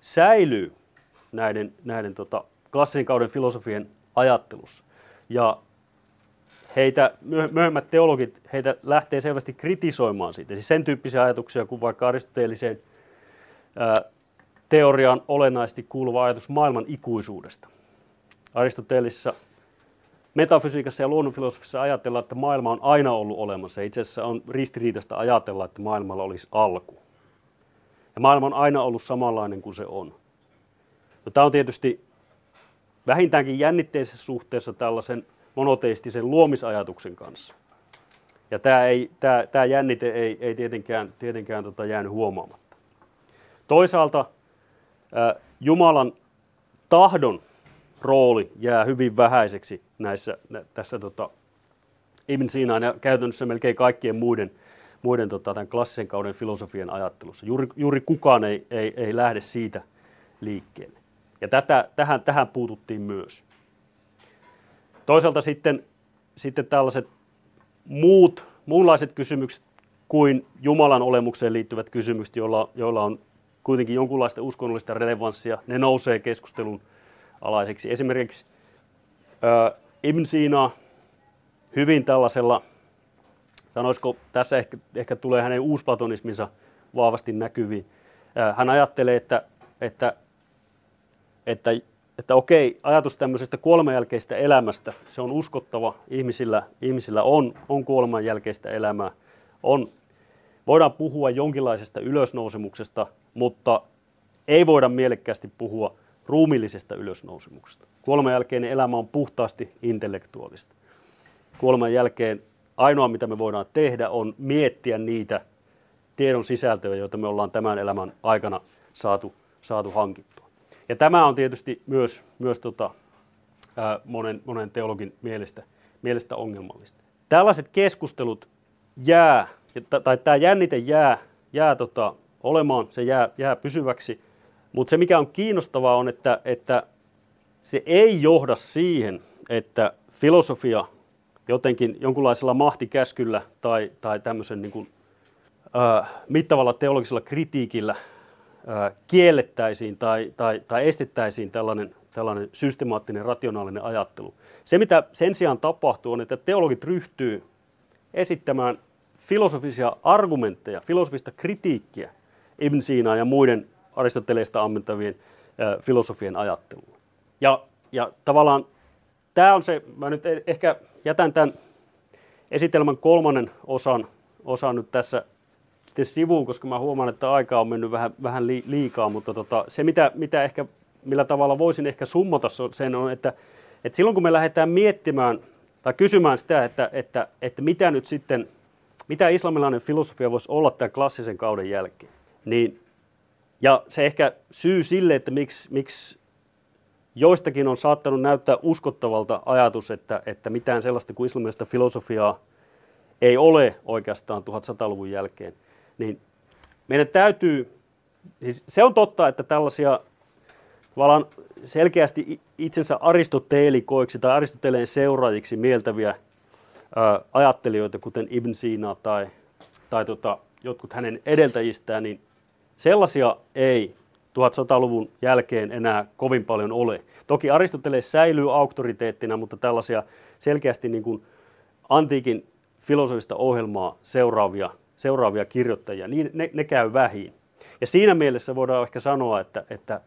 säilyy näiden, näiden tota, klassisen kauden filosofien ajattelussa. Ja heitä, myöhemmät teologit heitä lähtee selvästi kritisoimaan siitä. Siis sen tyyppisiä ajatuksia kuin vaikka aristoteeliseen teoriaan olennaisesti kuuluva ajatus maailman ikuisuudesta. Aristoteelissa metafysiikassa ja luonnonfilosofissa ajatellaan, että maailma on aina ollut olemassa. Itse asiassa on ristiriitaista ajatella, että maailmalla olisi alku. Ja maailma on aina ollut samanlainen kuin se on. No, tämä on tietysti vähintäänkin jännitteisessä suhteessa tällaisen monoteistisen luomisajatuksen kanssa. Ja tämä, ei, tämä, tämä jännite ei, ei tietenkään, tietenkään tota jäänyt huomaamatta. Toisaalta Jumalan tahdon rooli jää hyvin vähäiseksi näissä, tässä tota, Ibn Sinan ja käytännössä melkein kaikkien muiden, muiden tota, tämän klassisen kauden filosofien ajattelussa. Juuri, juuri kukaan ei, ei, ei lähde siitä liikkeelle. Ja tätä, tähän, tähän puututtiin myös. Toisaalta sitten, sitten tällaiset muut, muunlaiset kysymykset kuin Jumalan olemukseen liittyvät kysymykset, joilla, joilla on kuitenkin jonkunlaista uskonnollista relevanssia, ne nousee keskustelun alaiseksi. Esimerkiksi ää, Ibn Sina hyvin tällaisella, sanoisiko, tässä ehkä, ehkä tulee hänen uusplatonisminsa vahvasti näkyviin. Ää, hän ajattelee, että, että, että, että okei, ajatus tämmöisestä kuolemanjälkeistä elämästä, se on uskottava, ihmisillä, ihmisillä on, on kuolemanjälkeistä elämää, on. Voidaan puhua jonkinlaisesta ylösnousemuksesta, mutta ei voida mielekkäästi puhua ruumiillisesta ylösnousemuksesta. Kuoleman jälkeinen elämä on puhtaasti intellektuaalista. Kuoleman jälkeen ainoa, mitä me voidaan tehdä, on miettiä niitä tiedon sisältöjä, joita me ollaan tämän elämän aikana saatu, saatu hankittua. Ja tämä on tietysti myös, myös tota, ää, monen, monen teologin mielestä, mielestä ongelmallista. Tällaiset keskustelut jää... Tai tämä jännite jää, jää tota, olemaan, se jää, jää pysyväksi, mutta se mikä on kiinnostavaa on, että, että se ei johda siihen, että filosofia jotenkin jonkunlaisella mahtikäskyllä tai, tai tämmöisen niin kuin, ää, mittavalla teologisella kritiikillä ää, kiellettäisiin tai, tai, tai estettäisiin tällainen, tällainen systemaattinen, rationaalinen ajattelu. Se mitä sen sijaan tapahtuu on, että teologit ryhtyy esittämään filosofisia argumentteja, filosofista kritiikkiä Ibn Sinaan ja muiden Aristoteleista ammentavien äh, filosofien ajatteluun. Ja, ja tavallaan tämä on se, mä nyt ehkä jätän tämän esitelmän kolmannen osan, osan nyt tässä sitten sivuun, koska mä huomaan, että aikaa on mennyt vähän, vähän liikaa, mutta tota, se mitä, mitä ehkä, millä tavalla voisin ehkä summata sen on, että, että silloin kun me lähdetään miettimään tai kysymään sitä, että, että, että mitä nyt sitten mitä islamilainen filosofia voisi olla tämän klassisen kauden jälkeen? Niin, ja se ehkä syy sille, että miksi, miksi joistakin on saattanut näyttää uskottavalta ajatus, että, että mitään sellaista kuin islamilaista filosofiaa ei ole oikeastaan tuhatsataluvun jälkeen. Niin meidän täytyy, siis se on totta, että tällaisia tavallaan selkeästi itsensä aristoteelikoiksi tai Aristoteleen seuraajiksi mieltäviä ajattelijoita, kuten Ibn Sina tai, tai tota, jotkut hänen edeltäjistään, niin sellaisia ei tuhatsataluvun jälkeen enää kovin paljon ole. Toki Aristoteles säilyy auktoriteettina, mutta tällaisia selkeästi niin kuin antiikin filosofista ohjelmaa seuraavia, seuraavia kirjoittajia, niin ne, ne käy vähin. Ja siinä mielessä voidaan ehkä sanoa, että, että,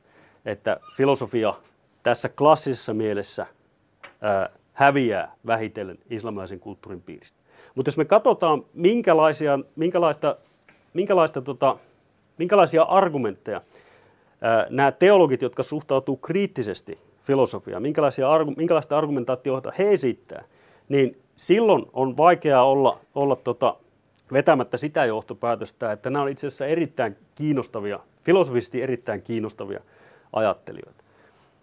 että filosofia tässä klassisessa mielessä ää, häviää vähitellen islamilaisen kulttuurin piiristä. Mutta jos me katsotaan, minkälaisia, minkälaista, minkälaista, tota, minkälaisia argumentteja ää, nämä teologit, jotka suhtautuu kriittisesti filosofiaan, minkälaisia, minkälaista argumentaatiota he esittää, niin silloin on vaikeaa olla, olla tota, vetämättä sitä johtopäätöstä, että nämä on itse asiassa erittäin kiinnostavia, filosofisesti erittäin kiinnostavia ajattelijoita.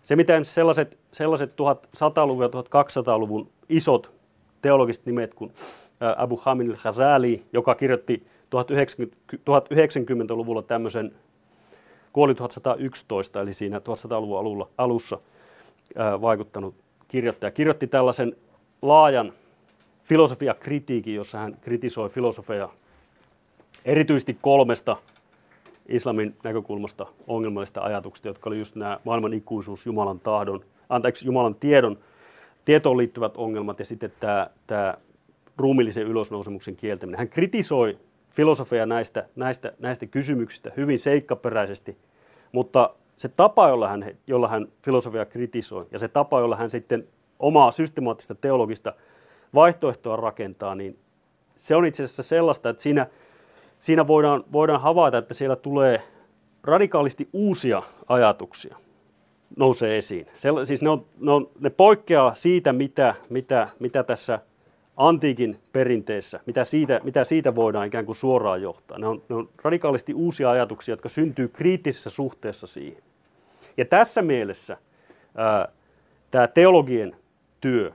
Se, mitä sellaiset, sellaiset tuhatsata-luvun ja tuhatkaksisataaluvun isot teologiset nimet kuin Abu Hamid al-Ghazali, joka kirjoitti tuhatyhdeksänkymmentäluvulla tämmöisen, kuoli tuhatsatayksitoista, eli siinä tuhatsata-luvun alussa vaikuttanut kirjoittaja, kirjoitti tällaisen laajan filosofiakritiikin, jossa hän kritisoi filosofeja erityisesti kolmesta islamin näkökulmasta ongelmallista ajatuksista, jotka oli just nämä maailman ikuisuus, Jumalan tahdon, anteeksi, Jumalan tiedon, tietoon liittyvät ongelmat ja sitten tämä, tämä ruumiillisen ylösnousemuksen kieltäminen. Hän kritisoi filosofeja näistä, näistä, näistä kysymyksistä hyvin seikkaperäisesti, mutta se tapa, jolla hän, jolla hän filosofia kritisoi ja se tapa, jolla hän sitten omaa systemaattista teologista vaihtoehtoa rakentaa, niin se on itse asiassa sellaista, että siinä Siinä voidaan, voidaan havaita, että siellä tulee radikaalisti uusia ajatuksia nousee esiin. Sella, siis ne, on, ne, on, ne poikkeaa siitä, mitä, mitä, mitä tässä antiikin perinteessä, mitä siitä, mitä siitä voidaan ikään kuin suoraan johtaa. Ne on, ne on radikaalisti uusia ajatuksia, jotka syntyy kriittisessä suhteessa siihen. Ja tässä mielessä ää, tämä teologien työ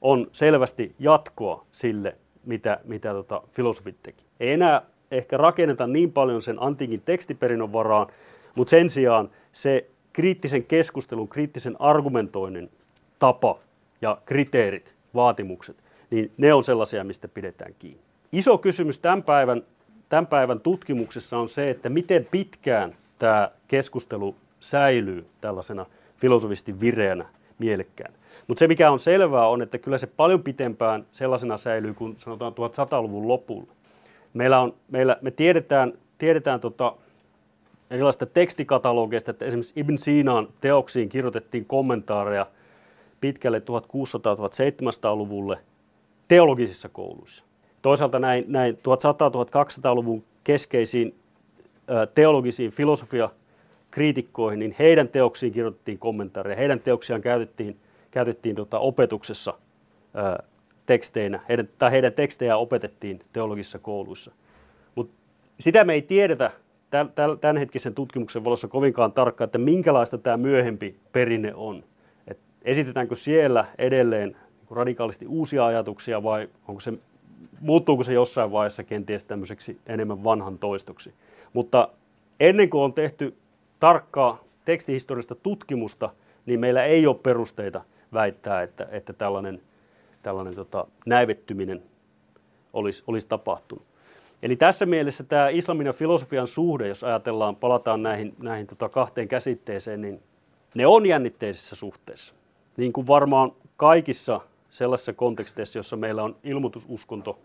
on selvästi jatkoa sille, mitä, mitä tota filosofit teki. Ei enää ehkä rakenneta niin paljon sen antiikin tekstiperinnön varaan, mutta sen sijaan se kriittisen keskustelun, kriittisen argumentoinnin tapa ja kriteerit, vaatimukset, niin ne on sellaisia, mistä pidetään kiinni. Iso kysymys tämän päivän, tämän päivän tutkimuksessa on se, että miten pitkään tämä keskustelu säilyy tällaisena filosofisesti vireänä, mielekkään. Mutta se, mikä on selvää, on, että kyllä se paljon pitempään sellaisena säilyy kuin sanotaan tuhatsataluvun lopulla. Meillä on, meillä, me tiedetään, tiedetään tota erilaisista tekstikatalogeista, että esimerkiksi Ibn Sinan teoksiin kirjoitettiin kommentaareja pitkälle tuhatkuusisataa-seitsemänsataaluvulle teologisissa kouluissa. Toisaalta näin, näin tuhatsataa-tuhatkaksisataaluvun keskeisiin teologisiin filosofiakriitikkoihin, niin heidän teoksiin kirjoitettiin kommentaareja, heidän teoksiaan käytettiin, käytettiin tota opetuksessa ää, teksteinä, heidän, tai heidän tekstejään opetettiin teologisissa kouluissa. Mut sitä me ei tiedetä tämänhetkisen tutkimuksen valossa kovinkaan tarkkaan, että minkälaista tämä myöhempi perinne on. Et esitetäänkö siellä edelleen radikaalisti uusia ajatuksia vai onko se, muuttuuko se jossain vaiheessa kenties tämmöiseksi enemmän vanhan toistoksi. Mutta ennen kuin on tehty tarkkaa tekstihistoriallista tutkimusta, niin meillä ei ole perusteita väittää, että, että tällainen, tällainen tota, näivettyminen olisi, olisi tapahtunut. Eli tässä mielessä tämä islamin ja filosofian suhde, jos ajatellaan, palataan näihin, näihin tota kahteen käsitteeseen, niin ne on jännitteisissä suhteessa. Niin kuin varmaan kaikissa sellaisissa konteksteissa, jossa meillä on ilmoitususkonto,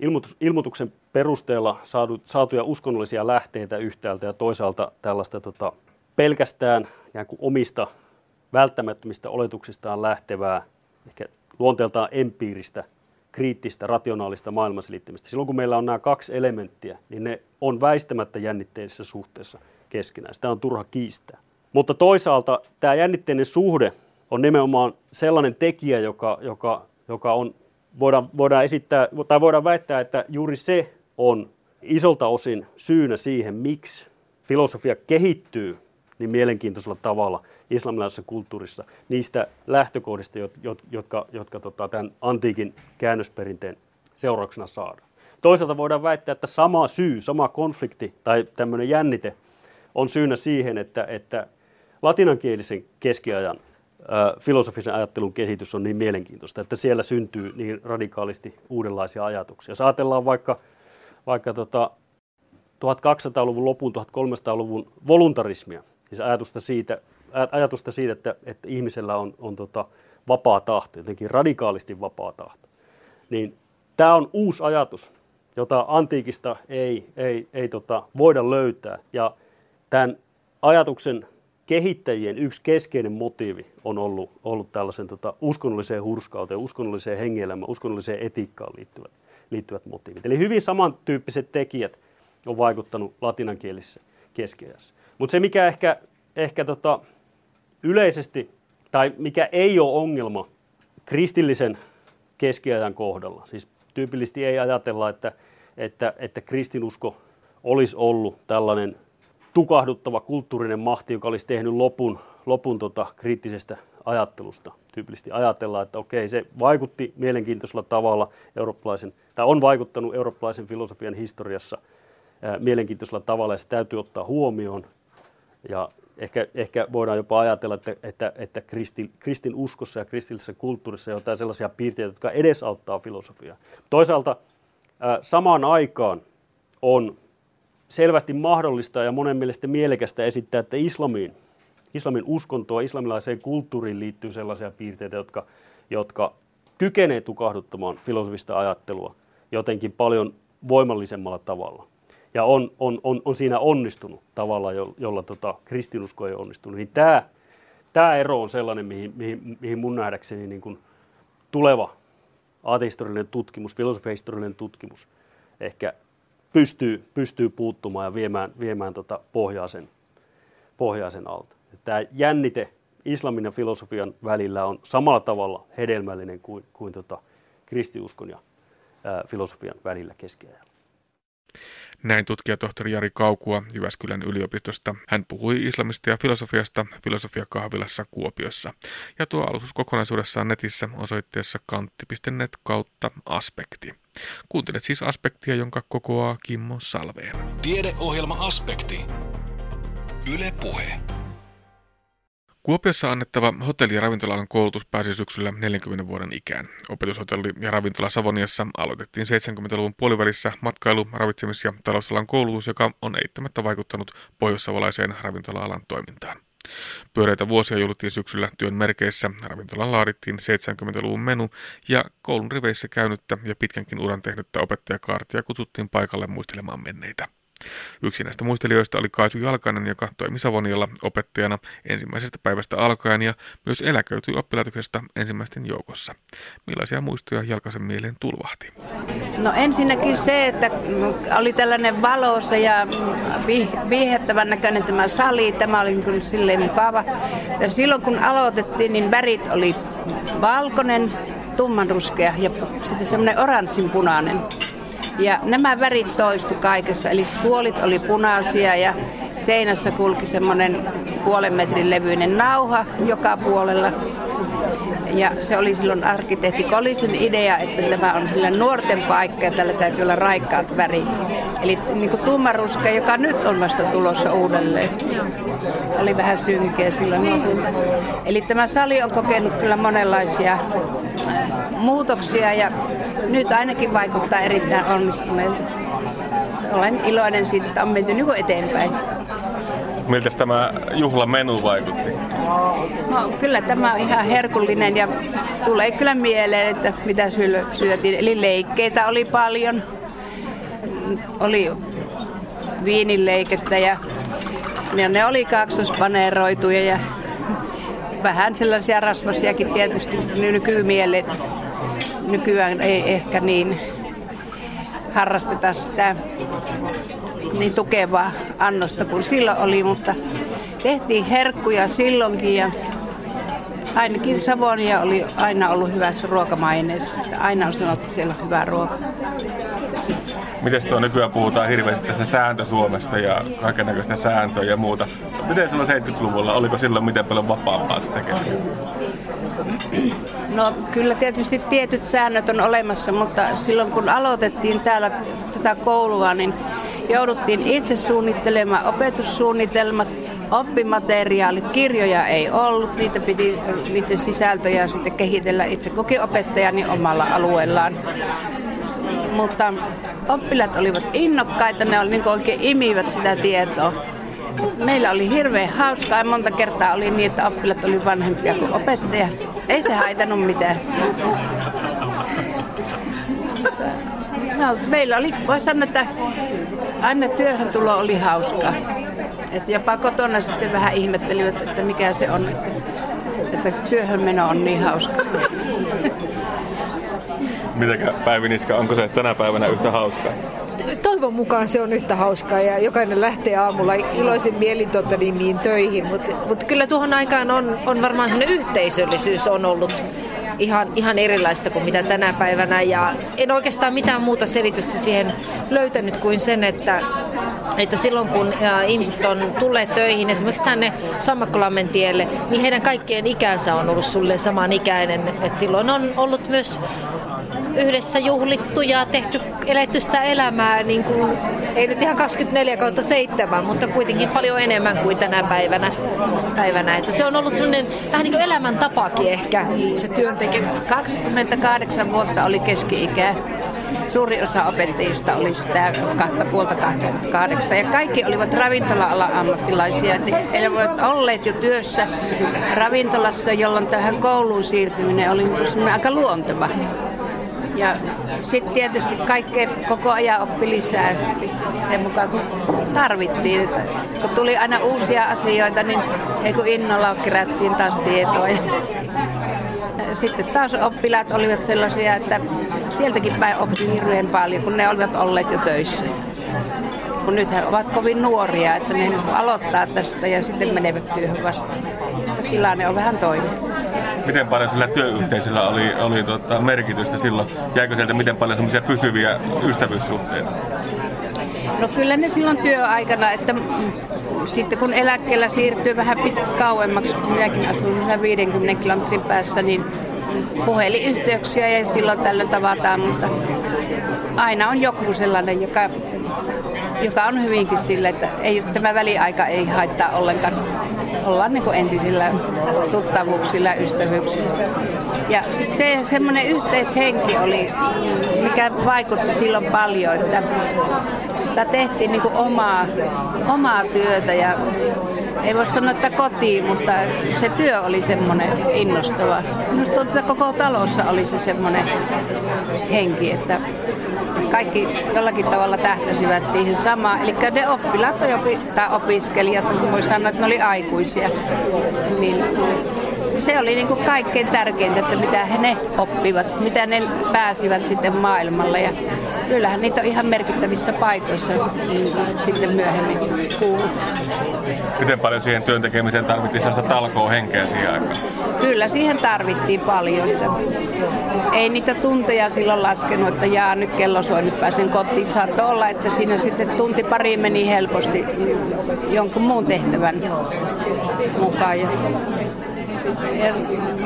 ilmoitus, ilmoituksen perusteella saatu, saatuja uskonnollisia lähteitä yhtäältä ja toisaalta tällaista tota, pelkästään ikään kuin omista välttämättömistä oletuksistaan lähtevää, ehkä luonteeltaan empiiristä, kriittistä, rationaalista maailmanselittämistä. Silloin kun meillä on nämä kaksi elementtiä, niin ne on väistämättä jännitteisessä suhteessa keskenään. Sitä on turha kiistää. Mutta toisaalta tämä jännitteinen suhde on nimenomaan sellainen tekijä, joka, joka, joka on, voidaan, voidaan esittää, tai voidaan väittää, että juuri se on isolta osin syynä siihen, miksi filosofia kehittyy niin mielenkiintoisella tavalla islamilaisessa kulttuurissa niistä lähtökohdista, jotka, jotka, jotka tota, tämän antiikin käännösperinteen seurauksena saadaan. Toisaalta voidaan väittää, että sama syy, sama konflikti tai tämmöinen jännite on syynä siihen, että, että latinankielisen keskiajan ää, filosofisen ajattelun kehitys on niin mielenkiintoista, että siellä syntyy niin radikaalisti uudenlaisia ajatuksia. Jos ajatellaan vaikka, vaikka tota tuhatkaksisataaluvun lopun, tuhatkolmesataaluvun voluntarismia, siis ajatusta siitä, ajatusta siitä, että, että ihmisellä on, on tota vapaa tahto, jotenkin radikaalisti vapaa tahto, niin tämä on uusi ajatus, jota antiikista ei, ei, ei tota voida löytää. Ja tämän ajatuksen kehittäjien yksi keskeinen motiivi on ollut, ollut tällaisen tota uskonnolliseen hurskauteen, uskonnolliseen hengielämään, uskonnolliseen etiikkaan liittyvät, liittyvät motiivit. Eli hyvin samantyyppiset tekijät on vaikuttanut latinankielisessä keskiajassa. Mutta se, mikä ehkä, ehkä tota yleisesti, tai mikä ei ole ongelma kristillisen keskiajan kohdalla, siis tyypillisesti ei ajatella, että, että, että kristinusko olisi ollut tällainen tukahduttava kulttuurinen mahti, joka olisi tehnyt lopun, lopun tota kriittisestä ajattelusta. Tyypillisesti ajatellaan, että okei, se vaikutti mielenkiintoisella tavalla eurooppalaisen, tai on vaikuttanut eurooppalaisen filosofian historiassa ää, mielenkiintoisella tavalla, ja se täytyy ottaa huomioon. Ja ehkä, ehkä voidaan jopa ajatella, että, että, että kristin, kristin uskossa ja kristillisessä kulttuurissa on jotain sellaisia piirteitä, jotka edesauttaa filosofiaa. Toisaalta ää, samaan aikaan on selvästi mahdollista ja monen mielestä mielekästä esittää, että islamiin, islamin uskontoa, islamilaiseen kulttuuriin liittyy sellaisia piirteitä, jotka, jotka kykenee tukahduttamaan filosofista ajattelua jotenkin paljon voimallisemmalla tavalla. Ja on, on, on, on siinä onnistunut tavalla, jolla, jolla tota, kristinusko ei onnistunut. Niin tämä, tämä ero on sellainen, mihin, mihin, mihin mun nähdäkseni niin kuin tuleva aatehistoriallinen tutkimus, filosofiahistoriallinen tutkimus ehkä pystyy, pystyy puuttumaan ja viemään, viemään tota pohjaa, sen, pohjaa sen alta. Tämä jännite islamin ja filosofian välillä on samalla tavalla hedelmällinen kuin, kuin tota kristiuskon ja ää, filosofian välillä keskiajalla. Näin tutkijatohtori Jari Kaukua Jyväskylän yliopistosta. Hän puhui islamista ja filosofiasta Filosofiakahvilassa Kuopiossa. Ja tuo alustus kokonaisuudessaan netissä osoitteessa kantti piste net kautta Aspekti. Kuuntelet siis Aspektia, jonka kokoaa Kimmo Salveen. Tiedeohjelma Aspekti. Yle Puhe. Kuopiossa annettava hotelli- ja ravintola-alan koulutus pääsi syksyllä neljänkymmenen vuoden ikään. Opetushotelli ja ravintola Savoniassa aloitettiin seitsemänkymmentäluvun puolivälissä matkailu-, ravitsemis- ja talousalan koulutus, joka on eittämättä vaikuttanut pohjoissavolaiseen ravintola-alan toimintaan. Pyöreitä vuosia jouluttiin syksyllä työn merkeissä, ravintolaan laadittiin seitsemänkymmentäluvun menu ja koulun riveissä käynyttä ja pitkänkin uran tehnyttä opettajakaartia kutsuttiin paikalle muistelemaan menneitä. Yksi näistä muistelijoista oli Kaisu Jalkainen, joka toimi Savonialla opettajana ensimmäisestä päivästä alkaen ja myös eläköityi oppilaitoksesta ensimmäisten joukossa. Millaisia muistoja Jalkaisen mieleen tulvahti? No ensinnäkin se, että oli tällainen valoisa ja viihettävän näköinen tämä sali. Tämä oli kyllä silleen mukava. Ja silloin kun aloitettiin, niin värit oli valkoinen, tummanruskea ja sitten semmoinen oranssinpunainen. Ja nämä värit toistu kaikessa, eli tuolit oli punaisia ja seinässä kulki semmoinen puolen metrin levyinen nauha joka puolella. Ja se oli silloin arkkitehti Kolisen idea, että tämä on sillä nuorten paikka ja tällä täytyy olla raikkaat värit. Eli niin kuin tummaruskea, joka nyt on vasta tulossa uudelleen. Oli vähän synkeä silloin lopulta. Eli tämä sali on kokenut kyllä monenlaisia muutoksia ja nyt ainakin vaikuttaa erittäin onnistuneelta. Olen iloinen siitä, että on menty niin kuin eteenpäin. Miltä tämä juhlamenu vaikutti? No, kyllä tämä on ihan herkullinen ja tulee kyllä mieleen, että mitä syötiin. Eli leikkeitä oli paljon. Oli viinileikettä ja ne oli kaksospaneeroituja ja vähän sellaisia rasvasiakin tietysti nykymieleen. Nykyään ei ehkä niin harrasteta sitä niin tukevaa annosta kuin silloin oli, mutta tehtiin herkkuja silloinkin ja ainakin Savonia oli aina ollut hyvässä ruokamaineessa. Aina on sanottu, että siellä on hyvää ruokaa. Mites tuo nykyään puhutaan hirveästi tästä sääntösuomesta ja kaikennäköistä sääntöä ja muuta. Miten silloin seitsemänkymmentäluvulla? Oliko silloin miten paljon vapaampaa se tekeminen? No kyllä tietysti tietyt säännöt on olemassa, mutta silloin kun aloitettiin täällä tätä koulua, niin jouduttiin itse suunnittelemaan opetussuunnitelmat, oppimateriaalit, kirjoja ei ollut, niitä piti niiden sisältöjä sitten kehitellä itse kukin opettajani omalla alueellaan. Mutta oppilaat olivat innokkaita, ne oli niin kuin oikein imivät sitä tietoa. Meillä oli hirveän hauskaa ja monta kertaa oli niin, että oppilaat oli vanhempia kuin opettaja. Ei se haitanut mitään. No, meillä oli, voi sanoa, että aina työhön tulo oli hauskaa. Et jopa kotona sitten vähän ihmettelivät, että mikä se on, että työhön meno on niin hauskaa. Mitenkä Päivi Niska, onko se tänä päivänä yhtä hauskaa? Toivon mukaan se on yhtä hauskaa ja jokainen lähtee aamulla iloisin mielin tuota, niin, niin töihin, mutta mut kyllä tuohon aikaan on, on varmaan sellainen yhteisöllisyys on ollut ihan, ihan erilaista kuin mitä tänä päivänä ja en oikeastaan mitään muuta selitystä siihen löytänyt kuin sen, että Että silloin kun ihmiset on tulleet töihin, esimerkiksi tänne Sammakkolammen tielle, niin heidän kaikkien ikänsä on ollut sulle samanikäinen. Et silloin on ollut myös yhdessä juhlittu ja tehty, eletty sitä elämää, niin kuin, ei nyt ihan kaksikymmentäneljä kautta seitsemän, mutta kuitenkin paljon enemmän kuin tänä päivänä. päivänä. Että se on ollut sellainen vähän niin kuin elämäntapakin ehkä. Se työntekijä. kaksikymmentäkahdeksan vuotta oli keski-ikä. Suuri osa opettajista oli sitä kahta puolta kahdeksan ja kaikki olivat ravintola-alan ammattilaisia. Eli olivat olleet jo työssä ravintolassa, jolloin tähän kouluun siirtyminen oli aika luonteva. Ja sitten tietysti kaikkea koko ajan oppi lisää sen mukaan, kun tarvittiin. Että kun tuli aina uusia asioita, niin innolla kerättiin taas tietoa. Sitten taas oppilaat olivat sellaisia, että sieltäkin päin oppi hirveän paljon, kun ne olivat olleet jo töissä. Kun nyt he ovat kovin nuoria, että ne aloittaa tästä ja sitten menevät työhön vastaan. Tilanne on vähän toinen. Miten paljon sillä työyhteisöllä oli, oli tota merkitystä silloin? Jäikö sieltä miten paljon semmoisia pysyviä ystävyyssuhteita? No kyllä ne silloin työaikana, että sitten kun eläkkeellä siirtyy vähän pit- kauemmaksi, kun minäkin asun viidenkymmenen kilometrin päässä, niin puhelinyhteyksiä ja silloin tällöin tavataan, mutta aina on joku sellainen, joka, joka on hyvinkin sillä, että ei, tämä väliaika ei haittaa ollenkaan. Ollaan niin kuin entisillä tuttavuuksilla ja ystävyyksillä. Ja sitten se semmoinen yhteishenki oli, mikä vaikutti silloin paljon, että sitä tehtiin niin kuin omaa, omaa työtä ja ei voi sanoa, että kotiin, mutta se työ oli semmoinen innostava. Minusta tuntuu, että koko talossa oli se semmoinen henki, että kaikki jollakin tavalla tähtäisivät siihen samaan. Eli ne oppilaat tai opiskelijat, voi sanoa, että ne oli aikuisia. Niin se oli niin kuin kaikkein tärkeintä, että mitä he ne oppivat, mitä ne pääsivät sitten maailmalle. Ja kyllähän niitä on ihan merkittävissä paikoissa sitten myöhemmin kuuluu. Miten paljon siihen työn tekemiseen tarvittiin sellaista talkoa henkeä siihen aikaan? Kyllä, siihen tarvittiin paljon. Ei niitä tunteja silloin laskenut, että jaa, nyt kello soi, nyt pääsen kotiin. Saattoi olla, että siinä sitten tunti pari meni helposti jonkun muun tehtävän mukaan. Ja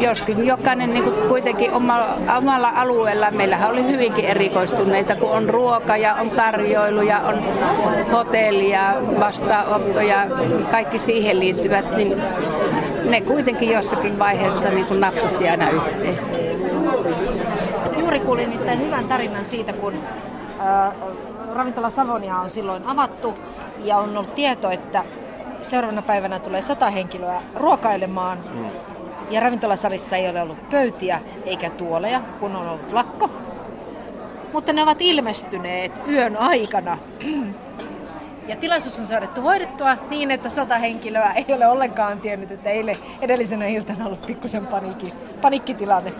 joskin jokainen niin kuitenkin omalla, omalla alueella, meillähän oli hyvinkin erikoistuneita, kun on ruoka ja on tarjoilu ja on hotelli ja vastaanotto ja kaikki siihen liittyvät, niin ne kuitenkin jossakin vaiheessa niin napsatti aina yhteen. Juuri kuulin nimittäin hyvän tarinan siitä, kun äh, ravintola Savonia on silloin avattu ja on ollut tieto, että seuraavana päivänä tulee sata henkilöä ruokailemaan mm. ja ravintolasalissa ei ole ollut pöytiä eikä tuoleja, kun on ollut lakko. Mutta ne ovat ilmestyneet yön aikana. Ja tilaisuus on saadettu hoidettua niin, että sata henkilöä ei ole ollenkaan tiennyt, että eilen edellisenä iltana on ollut pikkusen paniikki, paniikkitilanne.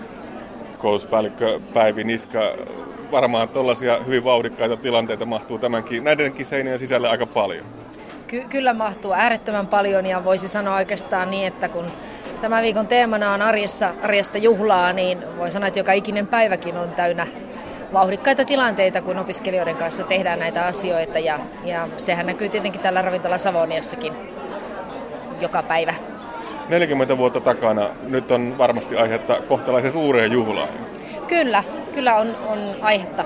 Koulutuspäällikkö Päivi Niska, varmaan tuollaisia hyvin vauhdikkaita tilanteita mahtuu tämänkin, näidenkin seinien sisällä aika paljon. Ky- kyllä mahtuu äärettömän paljon ja voisi sanoa oikeastaan niin, että kun tämän viikon teemana on arjessa, arjesta juhlaa, niin voi sanoa, että joka ikinen päiväkin on täynnä vauhdikkaita tilanteita, kun opiskelijoiden kanssa tehdään näitä asioita ja, ja sehän näkyy tietenkin täällä ravintola Savoniassakin joka päivä. neljäkymmentä vuotta takana nyt on varmasti aihetta kohtalaisen suureen juhlaan. Kyllä, kyllä on, on aihetta.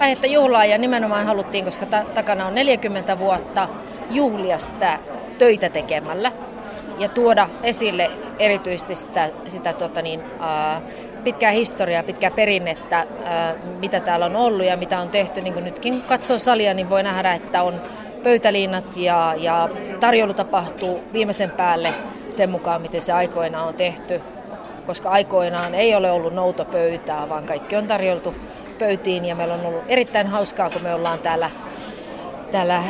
Aihetta juhlaa ja nimenomaan haluttiin, koska ta- takana on neljäkymmentä vuotta juhlia sitä töitä tekemällä ja tuoda esille erityisesti sitä, sitä tuota niin, ää, pitkää historiaa, pitkää perinnettä, ää, mitä täällä on ollut ja mitä on tehty. Niin kuin nytkin kun katsoo salia, niin voi nähdä, että on pöytäliinat ja, ja tarjoulu tapahtuu viimeisen päälle sen mukaan, miten se aikoinaan on tehty, koska aikoinaan ei ole ollut noutopöytää, vaan kaikki on tarjoltu pöytiin ja meillä on ollut erittäin hauskaa, kun me ollaan täällä, täällä äh,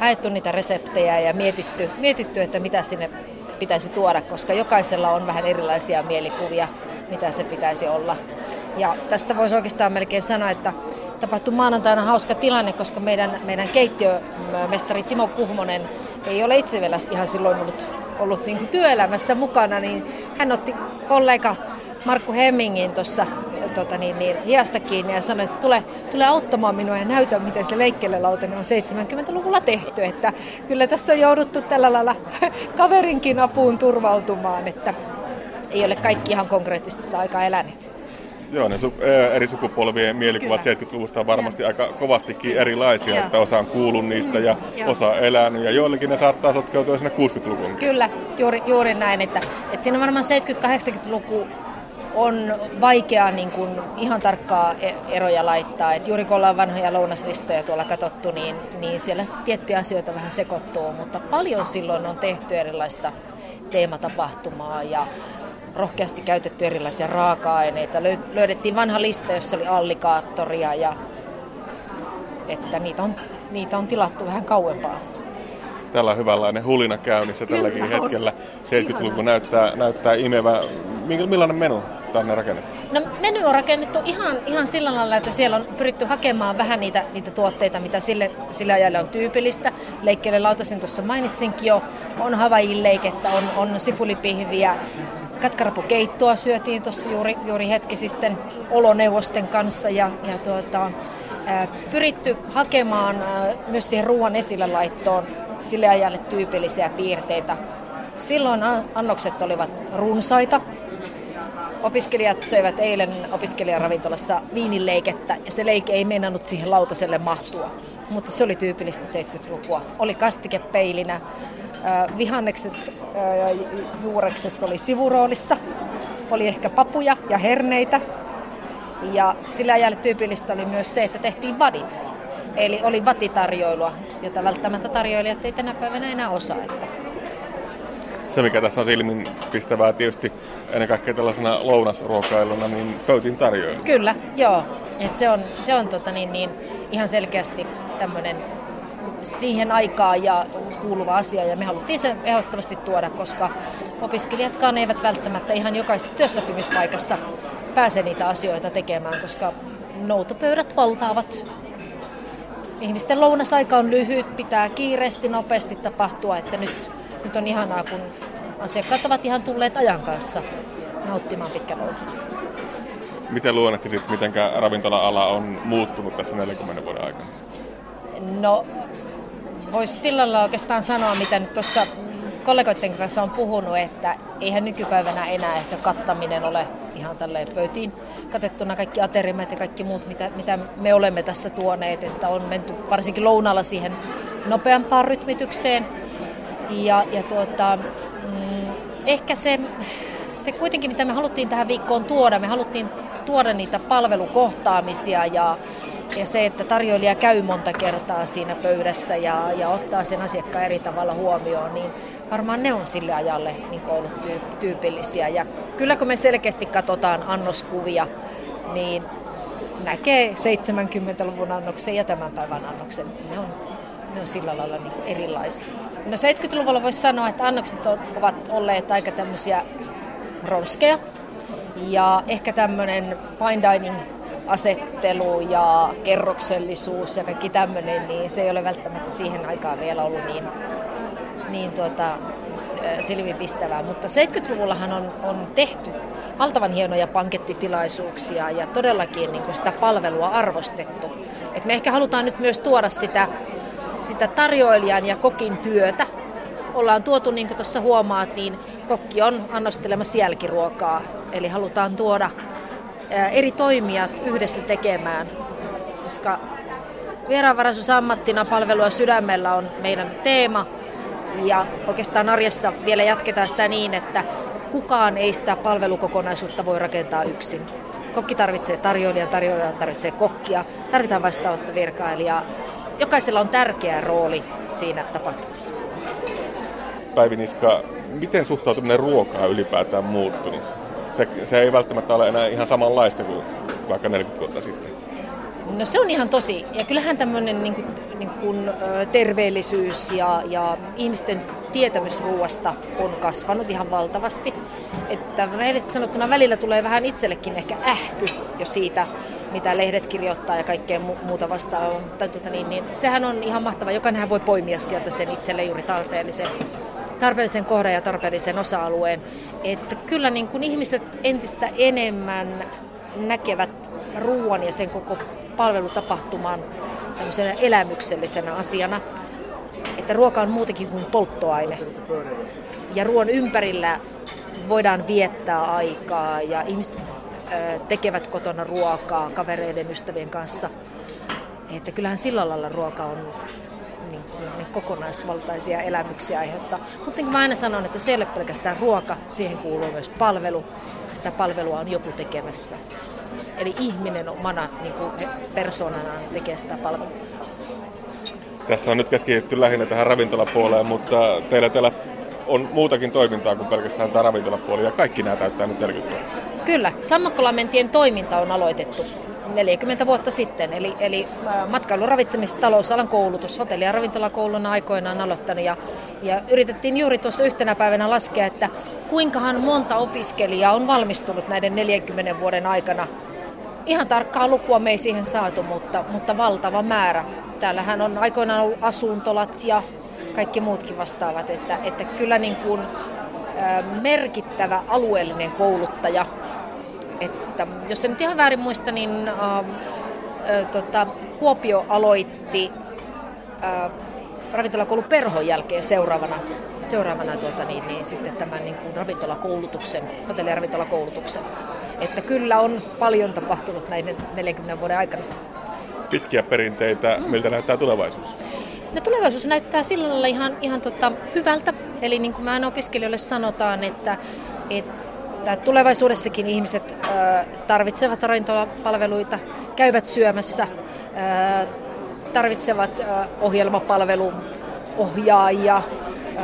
haettu niitä reseptejä ja mietitty, mietitty, että mitä sinne pitäisi tuoda, koska jokaisella on vähän erilaisia mielikuvia, mitä se pitäisi olla. Ja tästä voisi oikeastaan melkein sanoa, että tapahtui maanantaina hauska tilanne, koska meidän, meidän keittiömestari Timo Kuhmonen ei ole itse vielä ihan silloin ollut, ollut niin kuin työelämässä mukana, niin hän otti kollega Markku Hemmingin tuossa tuota, niin, niin, hiasta kiinni ja sanoi, että tule, tule auttamaan minua ja näytä, miten se leikkelelautani on seitsemänkymmentäluvulla tehty. Että kyllä tässä on jouduttu tällä lailla kaverinkin apuun turvautumaan, että ei ole kaikki ihan konkreettisesti aikaa eläneet. Joo, ne su- eri sukupolvien mielikuvat kyllä. seitsemänkymmentäluvusta on varmasti ja. aika kovastikin kyllä. erilaisia, ja. että osa on kuullut niistä ja, ja. osa on elänyt ja joillekin ne saattaa sotkeutua sinne kuusikymmentäluvun. Kyllä, juuri, juuri näin, että, että siinä varmaan seitsemänkymmentä-kahdeksankymmentäluku on vaikea niin kuin ihan tarkkaa eroja laittaa. Et juuri kun ollaan vanhoja lounaslistoja tuolla katsottu, niin, niin siellä tiettyjä asioita vähän sekoittuu, mutta paljon silloin on tehty erilaista teematapahtumaa ja rohkeasti käytetty erilaisia raaka-aineita. Löydettiin vanha lista, jossa oli allikaattoria, ja että niitä on, niitä on tilattu vähän kauempaa. Tällä on hyvänlainen hulina käynnissä kyllä, tälläkin on. Hetkellä. seitsemänkymmentäluku näyttää, näyttää imevä. Millainen menu tänne rakennettu? No, menu on rakennettu ihan, ihan sillä lailla, että siellä on pyritty hakemaan vähän niitä, niitä tuotteita, mitä sille, sille ajalle on tyypillistä. Leikkeelle lautasin tuossa mainitsinkin jo. On Havaijin leikettä, on, on sipulipihviä. Katkarapukeittoa syötiin tuossa juuri, juuri hetki sitten oloneuvosten kanssa ja, ja tuota, pyritty hakemaan myös siihen ruoan esille laittoon sille ajalle tyypillisiä piirteitä. Silloin annokset olivat runsaita. Opiskelijat söivät eilen opiskelijaravintolassa viinileikettä ja se leike ei meinannut siihen lautaselle mahtua, mutta se oli tyypillistä seitsemänkymmentälukua. Oli kastikepeilinä, vihannekset ja juurekset oli sivuroolissa, oli ehkä papuja ja herneitä. Ja sillä ajalla tyypillistä oli myös se, että tehtiin vadit. Eli oli vatitarjoilua, jota välttämättä tarjoilijat ei tänä päivänä enää osaa. Että. Se, mikä tässä on silminpistävää tietysti ennen kaikkea tällaisena lounasruokailuna, niin pöytin tarjoilu. Kyllä, joo. Et se on, se on tota niin, niin, ihan selkeästi tämmöinen siihen aikaan ja kuuluva asia. Ja me haluttiin sen ehdottomasti tuoda, koska opiskelijatkaan eivät välttämättä ihan jokaisessa työssäoppimispaikassa pääse niitä asioita tekemään, koska noutopöydät valtaavat. Ihmisten lounasaika on lyhyt, pitää kiireesti, nopeasti tapahtua, että nyt, nyt on ihanaa, kun asiakkaat ovat ihan tulleet ajan kanssa nauttimaan pitkän lounaan. Miten luonnehtisit, miten ravintola-ala on muuttunut tässä neljänkymmenen vuoden aikana? No, voisi sillä lailla oikeastaan sanoa, mitä nyt tuossa kollegoiden kanssa on puhunut, että eihän nykypäivänä enää ehkä kattaminen ole ihan tälleen pöytiin katettuna kaikki aterimet ja kaikki muut, mitä, mitä me olemme tässä tuoneet, että on menty varsinkin lounaalla siihen nopeampaan rytmitykseen. Ja, ja tuota, mm, ehkä se, se kuitenkin, mitä me haluttiin tähän viikkoon tuoda, me haluttiin tuoda niitä palvelukohtaamisia ja, ja se, että tarjoilija käy monta kertaa siinä pöydässä ja, ja ottaa sen asiakkaan eri tavalla huomioon, niin varmaan ne on sille ajalle niin kuin ollut tyyp- tyypillisiä. Ja kyllä kun me selkeästi katsotaan annoskuvia, niin näkee seitsemänkymmentäluvun annoksen ja tämän päivän annoksen. Ne on, ne on sillä lailla niin kuin erilaisia. No seitsemänkymmentäluvulla voisi sanoa, että annokset ovat olleet aika tämmöisiä ronskeja ja ehkä tämmöinen fine dining asettelu ja kerroksellisuus ja kaikki tämmöinen, niin se ei ole välttämättä siihen aikaan vielä ollut niin, niin tuota, silmiinpistävää. Mutta seitsemänkymmentäluvullahan on, on tehty valtavan hienoja bankettitilaisuuksia ja todellakin niin kuin sitä palvelua arvostettu. Et me ehkä halutaan nyt myös tuoda sitä, sitä tarjoilijan ja kokin työtä. Ollaan tuotu, niin kuin tuossa huomaat, niin kokki on annostelemassa jälkiruokaa, eli halutaan tuoda eri toimijat yhdessä tekemään, koska vieraanvaraisuusammattina palvelua sydämellä on meidän teema ja oikeastaan arjessa vielä jatketaan sitä niin, että kukaan ei sitä palvelukokonaisuutta voi rakentaa yksin. Kokki tarvitsee tarjoilijan, tarjoilija tarvitsee kokkia, tarvitaan vastaanottovirkailijaa. Jokaisella on tärkeä rooli siinä tapahtumassa. Päivi Niska, miten suhtautuminen ruokaa ylipäätään muuttunut? Se, se ei välttämättä ole enää ihan samanlaista kuin vaikka neljäkymmentä vuotta sitten. No se on ihan tosi. Ja kyllähän tämmöinen niin kuin, niin kuin, terveellisyys ja, ja ihmisten tietämys ruoasta on kasvanut ihan valtavasti. Että rehellisesti sanottuna välillä tulee vähän itsellekin ehkä ähky jo siitä, mitä lehdet kirjoittaa ja kaikkea muuta vastaan. Tuota, niin, niin, sehän on ihan mahtava. Jokainenhän voi poimia sieltä sen itselle juuri tarpeellisen. tarpeellisen kohdan ja tarpeellisen osa-alueen, että kyllä niin kuin ihmiset entistä enemmän näkevät ruoan ja sen koko palvelutapahtuman tämmöisenä elämyksellisenä asiana, että ruoka on muutenkin kuin polttoaine ja ruoan ympärillä voidaan viettää aikaa ja ihmiset tekevät kotona ruokaa kavereiden ystävien kanssa, että kyllähän sillä lailla ruoka on kokonaisvaltaisia elämyksiä aiheuttaa. Mutta niin kuin mä aina sanon, että se ei ole pelkästään ruoka, siihen kuuluu myös palvelu. Sitä palvelua on joku tekemässä. Eli ihminen omana niin kuin persoonanaan tekee sitä palvelua. Tässä on nyt keskitytty lähinnä tähän ravintolapuoleen, mutta teillä täällä on muutakin toimintaa kuin pelkästään tämä ravintolapuoli, ja kaikki nämä täyttää nyt neljäkymmentä vuotta. Kyllä, sammakkolamentien toiminta on aloitettu neljäkymmentä vuotta sitten, eli, eli matkailu-, ravitsemis-, talousalan koulutus, hotelli- ja ravintolakouluna aikoinaan aloittanut, ja, ja yritettiin juuri tuossa yhtenä päivänä laskea, että kuinkahan monta opiskelijaa on valmistunut näiden neljänkymmenen vuoden aikana. Ihan tarkkaa lukua me ei siihen saatu, mutta, mutta valtava määrä. Täällähän on aikoinaan ollut asuntolat ja kaikki muutkin vastaavat, että, että kyllä niin kuin merkittävä alueellinen kouluttaja. Että jos en nyt ihan väärin muista, niin äh, tota, Kuopio aloitti äh, ravintolakoulun Perhon jälkeen seuraavana, seuraavana tuota, niin, niin, sitten tämän niin kuin ravintolakoulutuksen, hotelli- ja ravintolakoulutuksen. Että kyllä on paljon tapahtunut näiden neljänkymmenen vuoden aikana. Pitkiä perinteitä, mm. miltä näyttää tulevaisuus? No, tulevaisuus näyttää sillä lailla ihan, ihan tota, hyvältä. Eli niin kuin me aina opiskelijoille sanotaan, että, että tulevaisuudessakin ihmiset ää, tarvitsevat ravintolapalveluita, käyvät syömässä, ää, tarvitsevat ää, ohjelmapalvelun ohjaajia,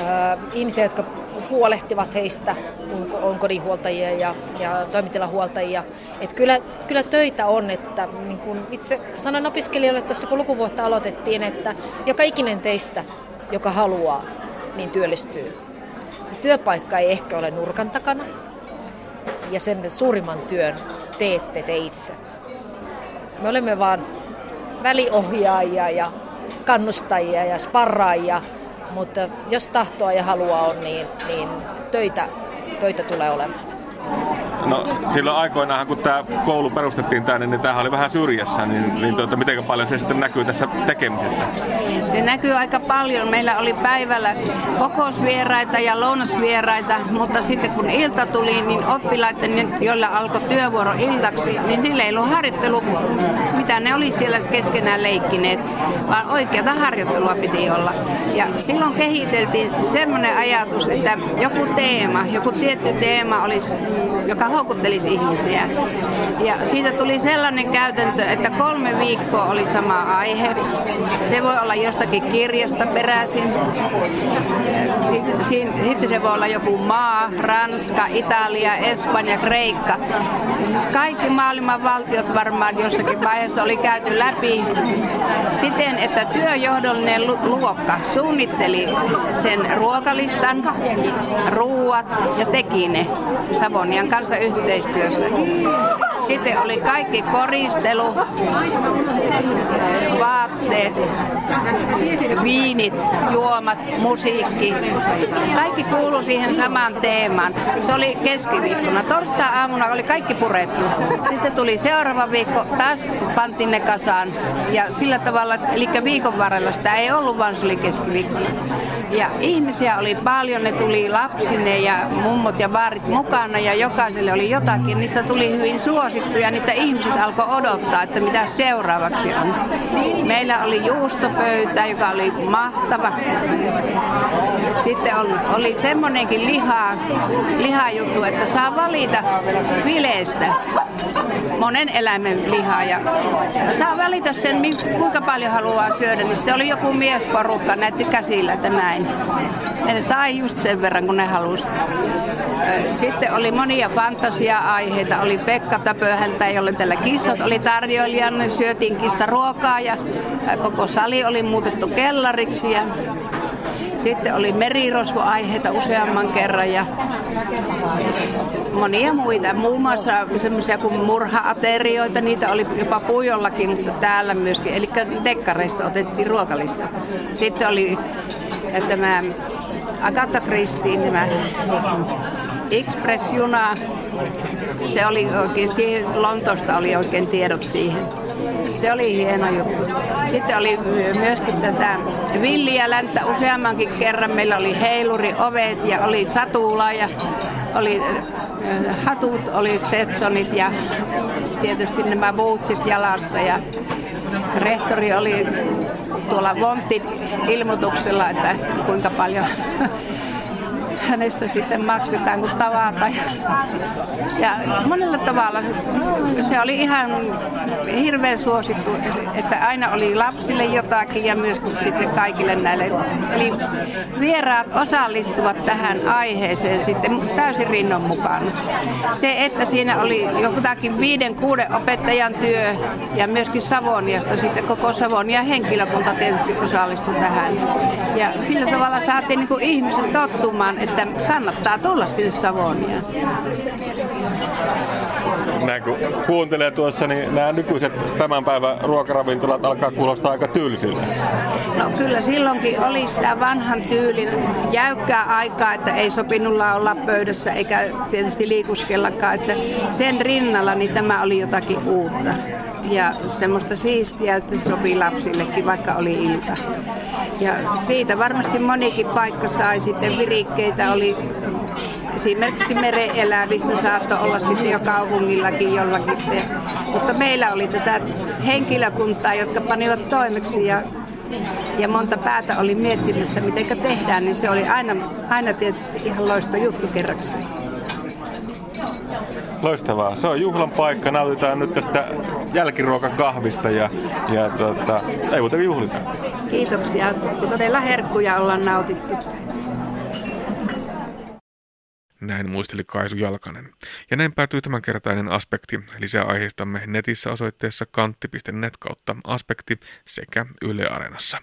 ää, ihmisiä, jotka huolehtivat heistä, on, on kodinhuoltajia ja, ja toimitilahuoltajia. Et kyllä, kyllä töitä on, että niin kun itse sanon opiskelijoille tuossa, kun lukuvuotta aloitettiin, että joka ikinen teistä, joka haluaa, niin työllistyy. Se työpaikka ei ehkä ole nurkan takana ja sen suurimman työn teette te itse. Me olemme vaan väliohjaajia ja kannustajia ja sparraajia, mutta jos tahtoa ja halua on, niin, niin töitä, töitä tulee olemaan. No, silloin aikoinaan, kun tämä koulu perustettiin tänne, niin tämähän oli vähän syrjässä, niin, niin tuota, miten paljon se sitten näkyy tässä tekemisessä? Se näkyy aika paljon. Meillä oli päivällä kokousvieraita ja lounasvieraita, mutta sitten kun ilta tuli, niin oppilaiden, joilla alkoi työvuoro iltaksi, niin niillä ei ollut harjoittelu, mitä ne oli siellä keskenään leikkineet, vaan oikeata harjoittelua piti olla. Ja silloin kehiteltiin sitten semmoinen ajatus, että joku teema, joku tietty teema olisi, joka houkuttelisi ihmisiä. Ja siitä tuli sellainen käytäntö, että kolme viikkoa oli sama aihe. Se voi olla jostakin kirjasta peräisin. Sitten se voi olla joku maa, Ranska, Italia, Espanja, Kreikka. Siis kaikki maailman valtiot varmaan jossakin vaiheessa oli käyty läpi siten, että työjohdollinen luokka suunnitteli sen ruokalistan, ruuat ja teki ne Savonian kanssa yhteistyössä. Sitten oli kaikki koristelu, vaatteet, viinit, juomat, musiikki. Kaikki kuului siihen samaan teemaan. Se oli keskiviikkona. Torstai-aamuna oli kaikki purettu. Sitten tuli seuraava viikko, taas pantiin ne kasaan. Ja sillä tavalla, eli viikon varrella sitä ei ollut, vaan se oli keskiviikkona. Ja ihmisiä oli paljon, ne tuli lapsine ja mummot ja vaarit mukana ja jokaiselle oli jotakin. Niistä tuli hyvin suosittuja, niitä ihmiset alkoi odottaa, että mitä seuraavaksi on. Meillä oli juustopöytä, joka oli mahtava. Sitten oli, oli semmoinenkin liha, lihajuttu, että saa valita fileestä monen eläimen lihaa. Ja saa valita sen, kuinka paljon haluaa syödä. Niin sitten oli joku miesporukka, näytti käsillä, että näin. Ne sai just sen verran, kun ne halusi. Sitten oli monia fantasia-aiheita. Oli Pekka Tapöhäntä, jolle tällä kissat oli tarjoilijan. Syötiin kissaruokaa ja koko sali oli muutettu kellariksi. Ja sitten oli merirosvoaiheita useamman kerran ja monia muita. Muun muassa semmoisia kuin murha-aterioita, niitä oli jopa Puujollakin, mutta täällä myöskin. Eli dekkareista otettiin ruokalista. Sitten oli tämä Agatha Christie, tämä Express-juna. Se oli oikein, siihen Lontosta oli oikein tiedot siihen. Se oli hieno juttu. Sitten oli myöskin tätä villiä länttä useammankin kerran. Meillä oli heiluri ovet ja oli satula ja oli hatut, oli Stetsonit ja tietysti nämä bootsit jalassa. Ja rehtori oli tuolla Vontin ilmoituksella, että kuinka paljon hänestä sitten maksetaan, kun tavataan. Ja monella tavalla se oli ihan hirveän suosittu, että aina oli lapsille jotakin ja myöskin sitten kaikille näille. Eli vieraat osallistuvat tähän aiheeseen sitten täysin rinnon mukana. Se, että siinä oli jotakin viiden, kuuden opettajan työ ja myöskin Savoniasta, sitten koko Savonia henkilökunta tietysti osallistui tähän. Ja sillä tavalla saatiin niin kuin ihmiset tottumaan, että kannattaa tulla sinne Savoniaan. Näin kun kuuntelee tuossa, niin nämä nykyiset tämän päivän ruokaravintolat alkaa kuulostaa aika tyylisiltä. No kyllä silloinkin oli sitä vanhan tyylin jäykkää aikaa, että ei sopinut olla pöydässä eikä tietysti liikuskellakaan. Että sen rinnalla niin tämä oli jotakin uutta. ja semmoista siistiä, että se sopii lapsillekin, vaikka oli ilta. Ja siitä varmasti monikin paikka sai sitten virikkeitä, oli esimerkiksi merenelävistä saattoi olla sitten jo kaupungillakin jollakin. Te. Mutta meillä oli tätä henkilökuntaa, jotka panivat toimeksi ja, ja monta päätä oli miettimässä, miten tehdään, niin se oli aina, aina tietysti ihan loisto juttu kerrakseen. Loistavaa. Se on juhlan paikka. Nautitaan nyt tästä jälkiruokakahvista ja, ja tuota, ei muuten juhlita. Kiitoksia. Todella herkkuja ollaan nautittu. Näin muisteli Kaisu Jalkanen. Ja näin päätyy tämänkertainen Aspekti. Lisää aiheistamme netissä osoitteessa kantti piste net kautta aspekti sekä Yle Areenassa.